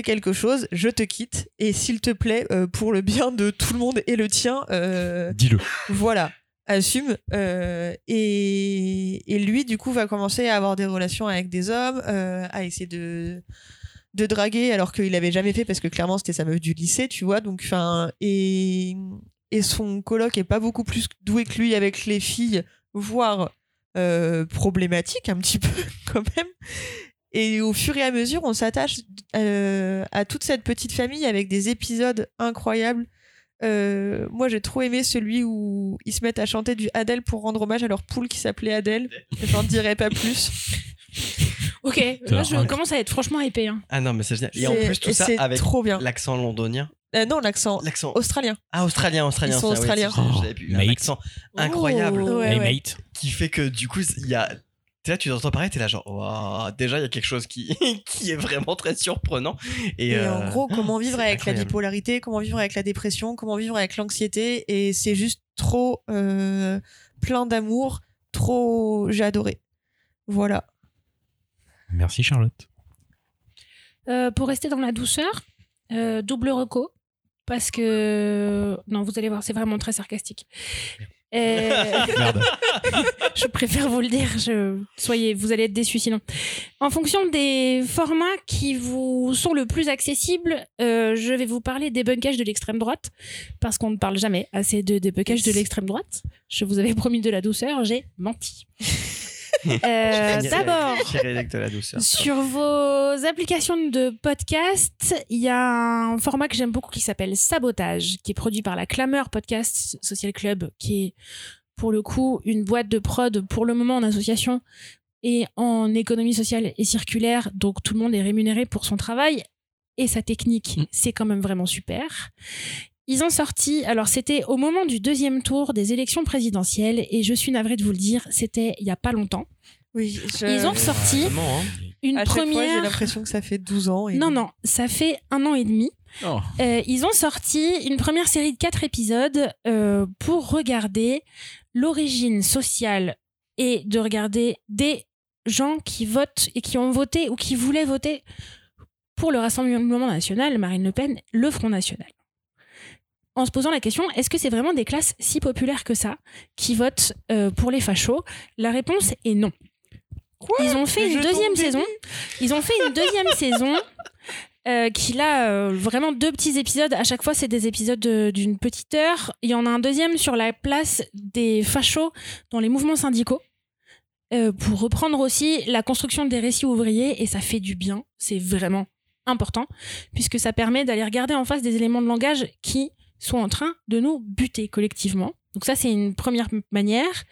quelque chose, je te quitte, et s'il te plaît, pour le bien de tout le monde et le tien, dis-le. Voilà, assume. Et lui, du coup, va commencer à avoir des relations avec des hommes, à essayer de draguer, alors qu'il l'avait jamais fait, parce que clairement c'était sa meuf du lycée, tu vois. Donc, enfin, et son coloc est pas beaucoup plus doué que lui avec les filles, voire problématique un petit peu quand même. Et au fur et à mesure, on s'attache à toute cette petite famille avec des épisodes incroyables. Moi, j'ai trop aimé celui où ils se mettent à chanter du Adèle pour rendre hommage à leur poule qui s'appelait Adèle. J'en dirais pas plus. Ok, là je commence à être franchement hypée. Hein. Ah non, mais c'est génial. Et en plus, tout ça avec l'accent londonien. Non, l'accent australien. Ah, australien. Ils sont australiens. Oui, un accent incroyable. Ouais, ouais. Mate. Qui fait que du coup, il y a... T'es là, tu t'entends parler, t'es là genre, wow, déjà, il y a quelque chose qui est vraiment très surprenant. Et en gros, comment vivre avec la bipolarité, comment vivre avec la dépression, comment vivre avec l'anxiété. Et c'est juste trop plein d'amour, trop... J'ai adoré. Voilà. Merci Charlotte. Pour rester dans la douceur, double reco, parce que non, vous allez voir, c'est vraiment très sarcastique. Merde. Je préfère vous le dire, vous allez être déçus sinon. En fonction des formats qui vous sont le plus accessibles, je vais vous parler des débunkages de l'extrême droite, parce qu'on ne parle jamais assez de débunkages de l'extrême droite. Je vous avais promis de la douceur, j'ai menti. D'abord, sur vos applications de podcast, il y a un format que j'aime beaucoup qui s'appelle Sabotage, qui est produit par la Clameur Podcast Social Club, qui est pour le coup une boîte de prod pour le moment en association et en économie sociale et circulaire, donc tout le monde est rémunéré pour son travail et sa technique, c'est quand même vraiment super. Ils ont sorti, alors c'était au moment du deuxième tour des élections présidentielles, et je suis navrée de vous le dire, c'était il n'y a pas longtemps. Oui, ils ont sorti une à première... Fois, j'ai l'impression que ça fait 12 ans. Et... Non, ça fait 1 an et demi. Oh. Ils ont sorti une première série de 4 épisodes pour regarder l'origine sociale et de regarder des gens qui votent et qui ont voté ou qui voulaient voter pour le Rassemblement National, Marine Le Pen, le Front National. En se posant la question, est-ce que c'est vraiment des classes si populaires que ça qui votent pour les fachos ? La réponse est non. Quoi ? Ils ont fait une deuxième saison. Qui a vraiment 2 petits épisodes. À chaque fois, c'est des épisodes d'une petite heure. Il y en a un deuxième sur la place des fachos dans les mouvements syndicaux. Pour reprendre aussi la construction des récits ouvriers, et ça fait du bien. C'est vraiment important, puisque ça permet d'aller regarder en face des éléments de langage qui sont en train de nous buter collectivement. Donc ça, c'est une première manière.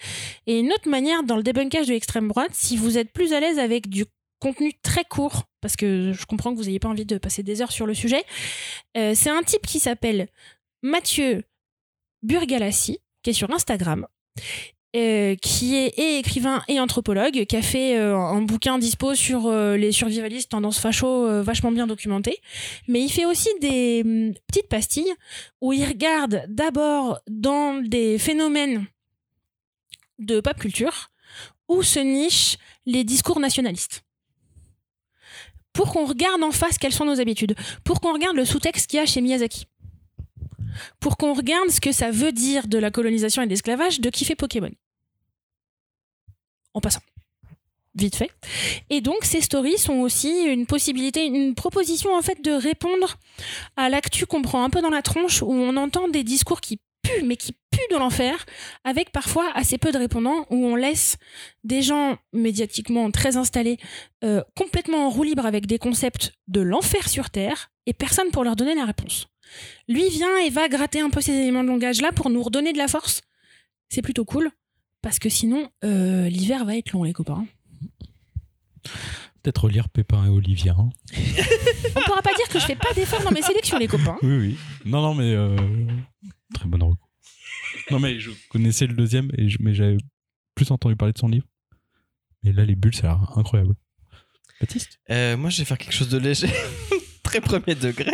Et une autre manière, dans le débunkage de l'extrême droite, si vous êtes plus à l'aise avec du contenu très court, parce que je comprends que vous n'ayez pas envie de passer des heures sur le sujet, c'est un type qui s'appelle Mathieu Burgalassi, qui est sur Instagram, qui est et écrivain et anthropologue, qui a fait un bouquin dispo sur les survivalistes tendance facho vachement bien documenté, mais il fait aussi des petites pastilles où il regarde d'abord dans des phénomènes de pop culture où se nichent les discours nationalistes, pour qu'on regarde en face quelles sont nos habitudes, pour qu'on regarde le sous-texte qu'il y a chez Miyazaki, pour qu'on regarde ce que ça veut dire de la colonisation et de l'esclavage de kiffer Pokémon. En passant. Vite fait. Et donc, ces stories sont aussi une possibilité, une proposition en fait de répondre à l'actu qu'on prend un peu dans la tronche, où on entend des discours qui puent, mais qui puent de l'enfer, avec parfois assez peu de répondants, où on laisse des gens médiatiquement très installés, complètement en roue libre avec des concepts de l'enfer sur Terre, et personne pour leur donner la réponse. Lui vient et va gratter un peu ces éléments de langage là pour nous redonner de la force. C'est plutôt cool, parce que sinon l'hiver va être long, les copains. Peut-être relire Pépin et Olivia. Hein. On pourra pas dire que je fais pas d'efforts dans mes sélections, les copains. Oui, oui. Non, non, mais... Très bonne recours. Non, mais je connaissais le deuxième, et mais j'avais plus entendu parler de son livre. Mais là, les bulles, ça a l'air incroyable. Baptiste ? Moi, je vais faire quelque chose de léger, très premier degré,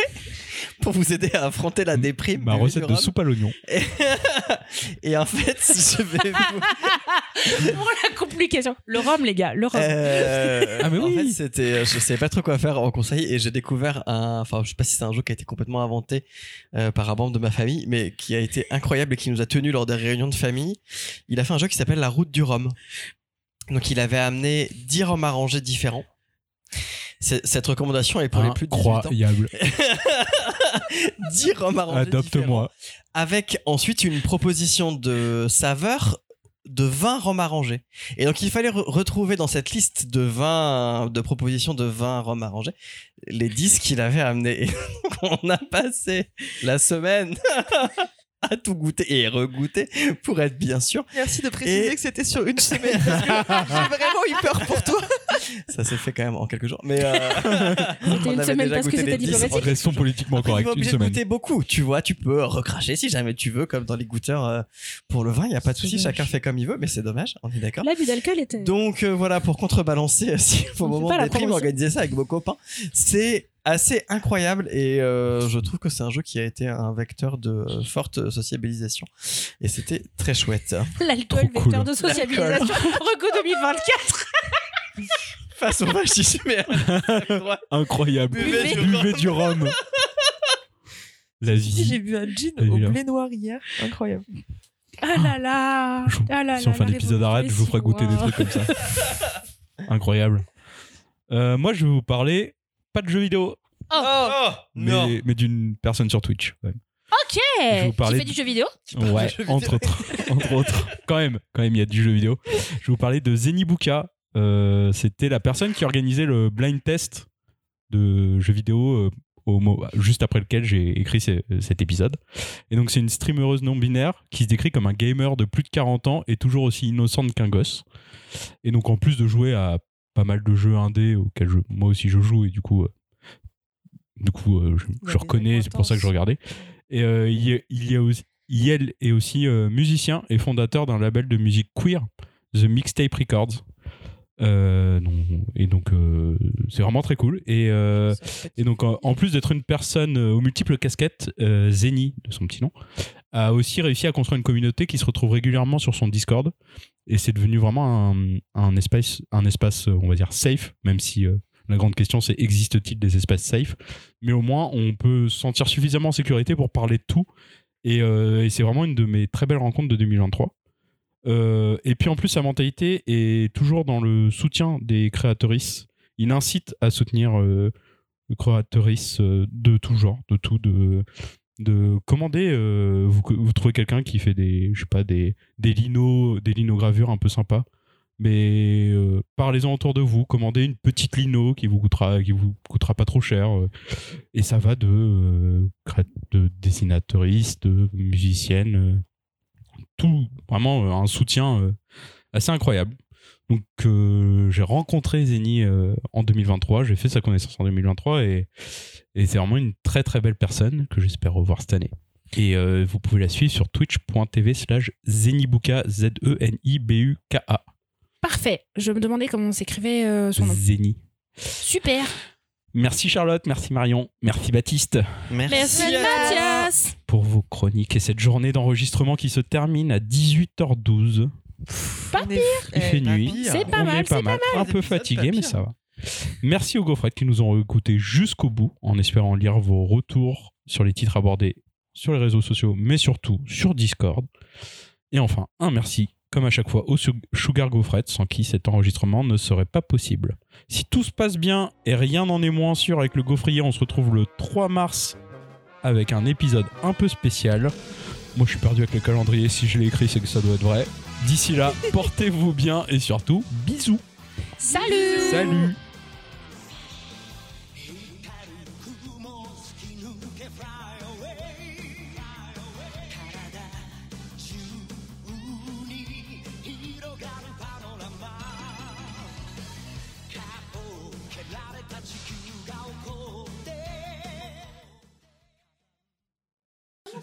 pour vous aider à affronter la déprime. Ma recette de soupe à l'oignon. Et en fait, je vais vous... Pour la complication. Le rhum, les gars, le rhum. Ah mais oui. En fait, c'était... je ne savais pas trop quoi faire en conseil et j'ai découvert un... Enfin, je ne sais pas si c'est un jeu qui a été complètement inventé par un membre de ma famille, mais qui a été incroyable et qui nous a tenus lors des réunions de famille. Il a fait un jeu qui s'appelle La Route du Rhum. Donc, il avait amené 10 rhums arrangés différents. Cette recommandation est pour les plus de 18 ans. Incroyable. 10 rhums arrangés Adopte-moi. Différents. Avec ensuite une proposition de saveur de 20 rhums arrangés. Et donc, il fallait retrouver dans cette liste de 20 de propositions de 20 rhums arrangés les 10 qu'il avait amenés. Et donc, on a passé la semaine... à tout goûter et regoûter pour être bien sûr. Merci de préciser que c'était sur une semaine. J'ai vraiment eu peur pour toi. Ça s'est fait quand même en quelques jours. Mais c'était une semaine parce que c'était diplomatique. Restons politiquement corrects. Tu es obligé de goûter beaucoup, tu vois. Tu peux recracher si jamais tu veux, comme dans les goûteurs pour le vin. Il n'y a pas de souci, chacun fait comme il veut, mais c'est dommage, on est d'accord. L'abus d'alcool était. Donc voilà, pour contrebalancer, au moment de déprime, organiser ça avec vos copains, c'est assez incroyable et je trouve que c'est un jeu qui a été un vecteur de forte sociabilisation et c'était très chouette. L'alcool, trop vecteur cool. De sociabilisation. Reco 2024. Face au fascisme. Incroyable. Buvez du rhum. La vie. J'ai bu un gin au blé noir hier. Incroyable. Ah là là. Ah là si on fait un épisode arrête, je vous ferai goûter des trucs comme ça. Incroyable. Moi, je vais vous parler... pas de jeux vidéo mais d'une personne sur Twitch ok qui fait du jeu vidéo ouais entre autres quand même il y a du jeu vidéo. Je vais vous parler de Zenibuka. C'était la personne qui organisait le blind test de jeux vidéo juste après lequel j'ai écrit cet épisode. Et donc c'est une streameuse non binaire qui se décrit comme un gamer de plus de 40 ans et toujours aussi innocente qu'un gosse. Et donc en plus de jouer à pas mal de jeux indés auxquels moi aussi je joue et du coup je reconnais, c'est pour ça que je regardais. Et elle est aussi musicien et fondateur d'un label de musique queer, The Mixtape Records. Donc c'est vraiment très cool. Et donc en plus d'être une personne aux multiples casquettes, Zeni de son petit nom a aussi réussi à construire une communauté qui se retrouve régulièrement sur son Discord. Et c'est devenu vraiment un espace, on va dire, safe, même si la grande question, c'est existe-t-il des espaces safe ? Mais au moins, on peut se sentir suffisamment en sécurité pour parler de tout. Et c'est vraiment une de mes très belles rencontres de 2023. Et puis en plus, sa mentalité est toujours dans le soutien des créatrices. Il incite à soutenir les créatrices de tout genre, de tout, de commander vous trouvez quelqu'un qui fait des linogravures un peu sympas, mais parlez-en autour de vous, commandez une petite lino qui vous coûtera pas trop cher, et ça va de dessinatrice, de musicienne, tout vraiment un soutien assez incroyable. Donc j'ai rencontré Zeni en 2023, j'ai fait sa connaissance en 2023 et c'est vraiment une très très belle personne que j'espère revoir cette année. Et vous pouvez la suivre sur twitch.tv/Zenibuka ZENIBUKA. Parfait, je me demandais comment on s'écrivait son nom. Zeni. Super. Merci Charlotte, merci Marion, merci Baptiste. Merci Mathias pour vos chroniques et cette journée d'enregistrement qui se termine à 18h12. Pas pire. Il fait nuit. C'est pas mal. Un peu fatigué, mais ça va. Merci aux gaufrettes qui nous ont écoutés jusqu'au bout, en espérant lire vos retours sur les titres abordés sur les réseaux sociaux, mais surtout sur Discord. Et enfin, un merci, comme à chaque fois, aux Sugar Gaufrettes, sans qui cet enregistrement ne serait pas possible. Si tout se passe bien et rien n'en est moins sûr avec le gaufrier, on se retrouve le 3 mars avec un épisode un peu spécial. Moi, je suis perdu avec le calendrier. Si je l'ai écrit, c'est que ça doit être vrai. D'ici là, portez-vous bien et surtout, bisous. Salut.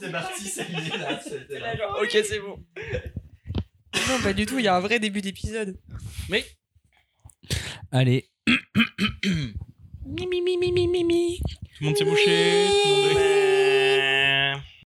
C'était parti, c'est lié là. C'était là. Genre, ok, c'est bon. Non, pas du tout, il y a un vrai début d'épisode. Mais. Allez. Mimi. Tout le monde s'est bouché. Tout le monde est...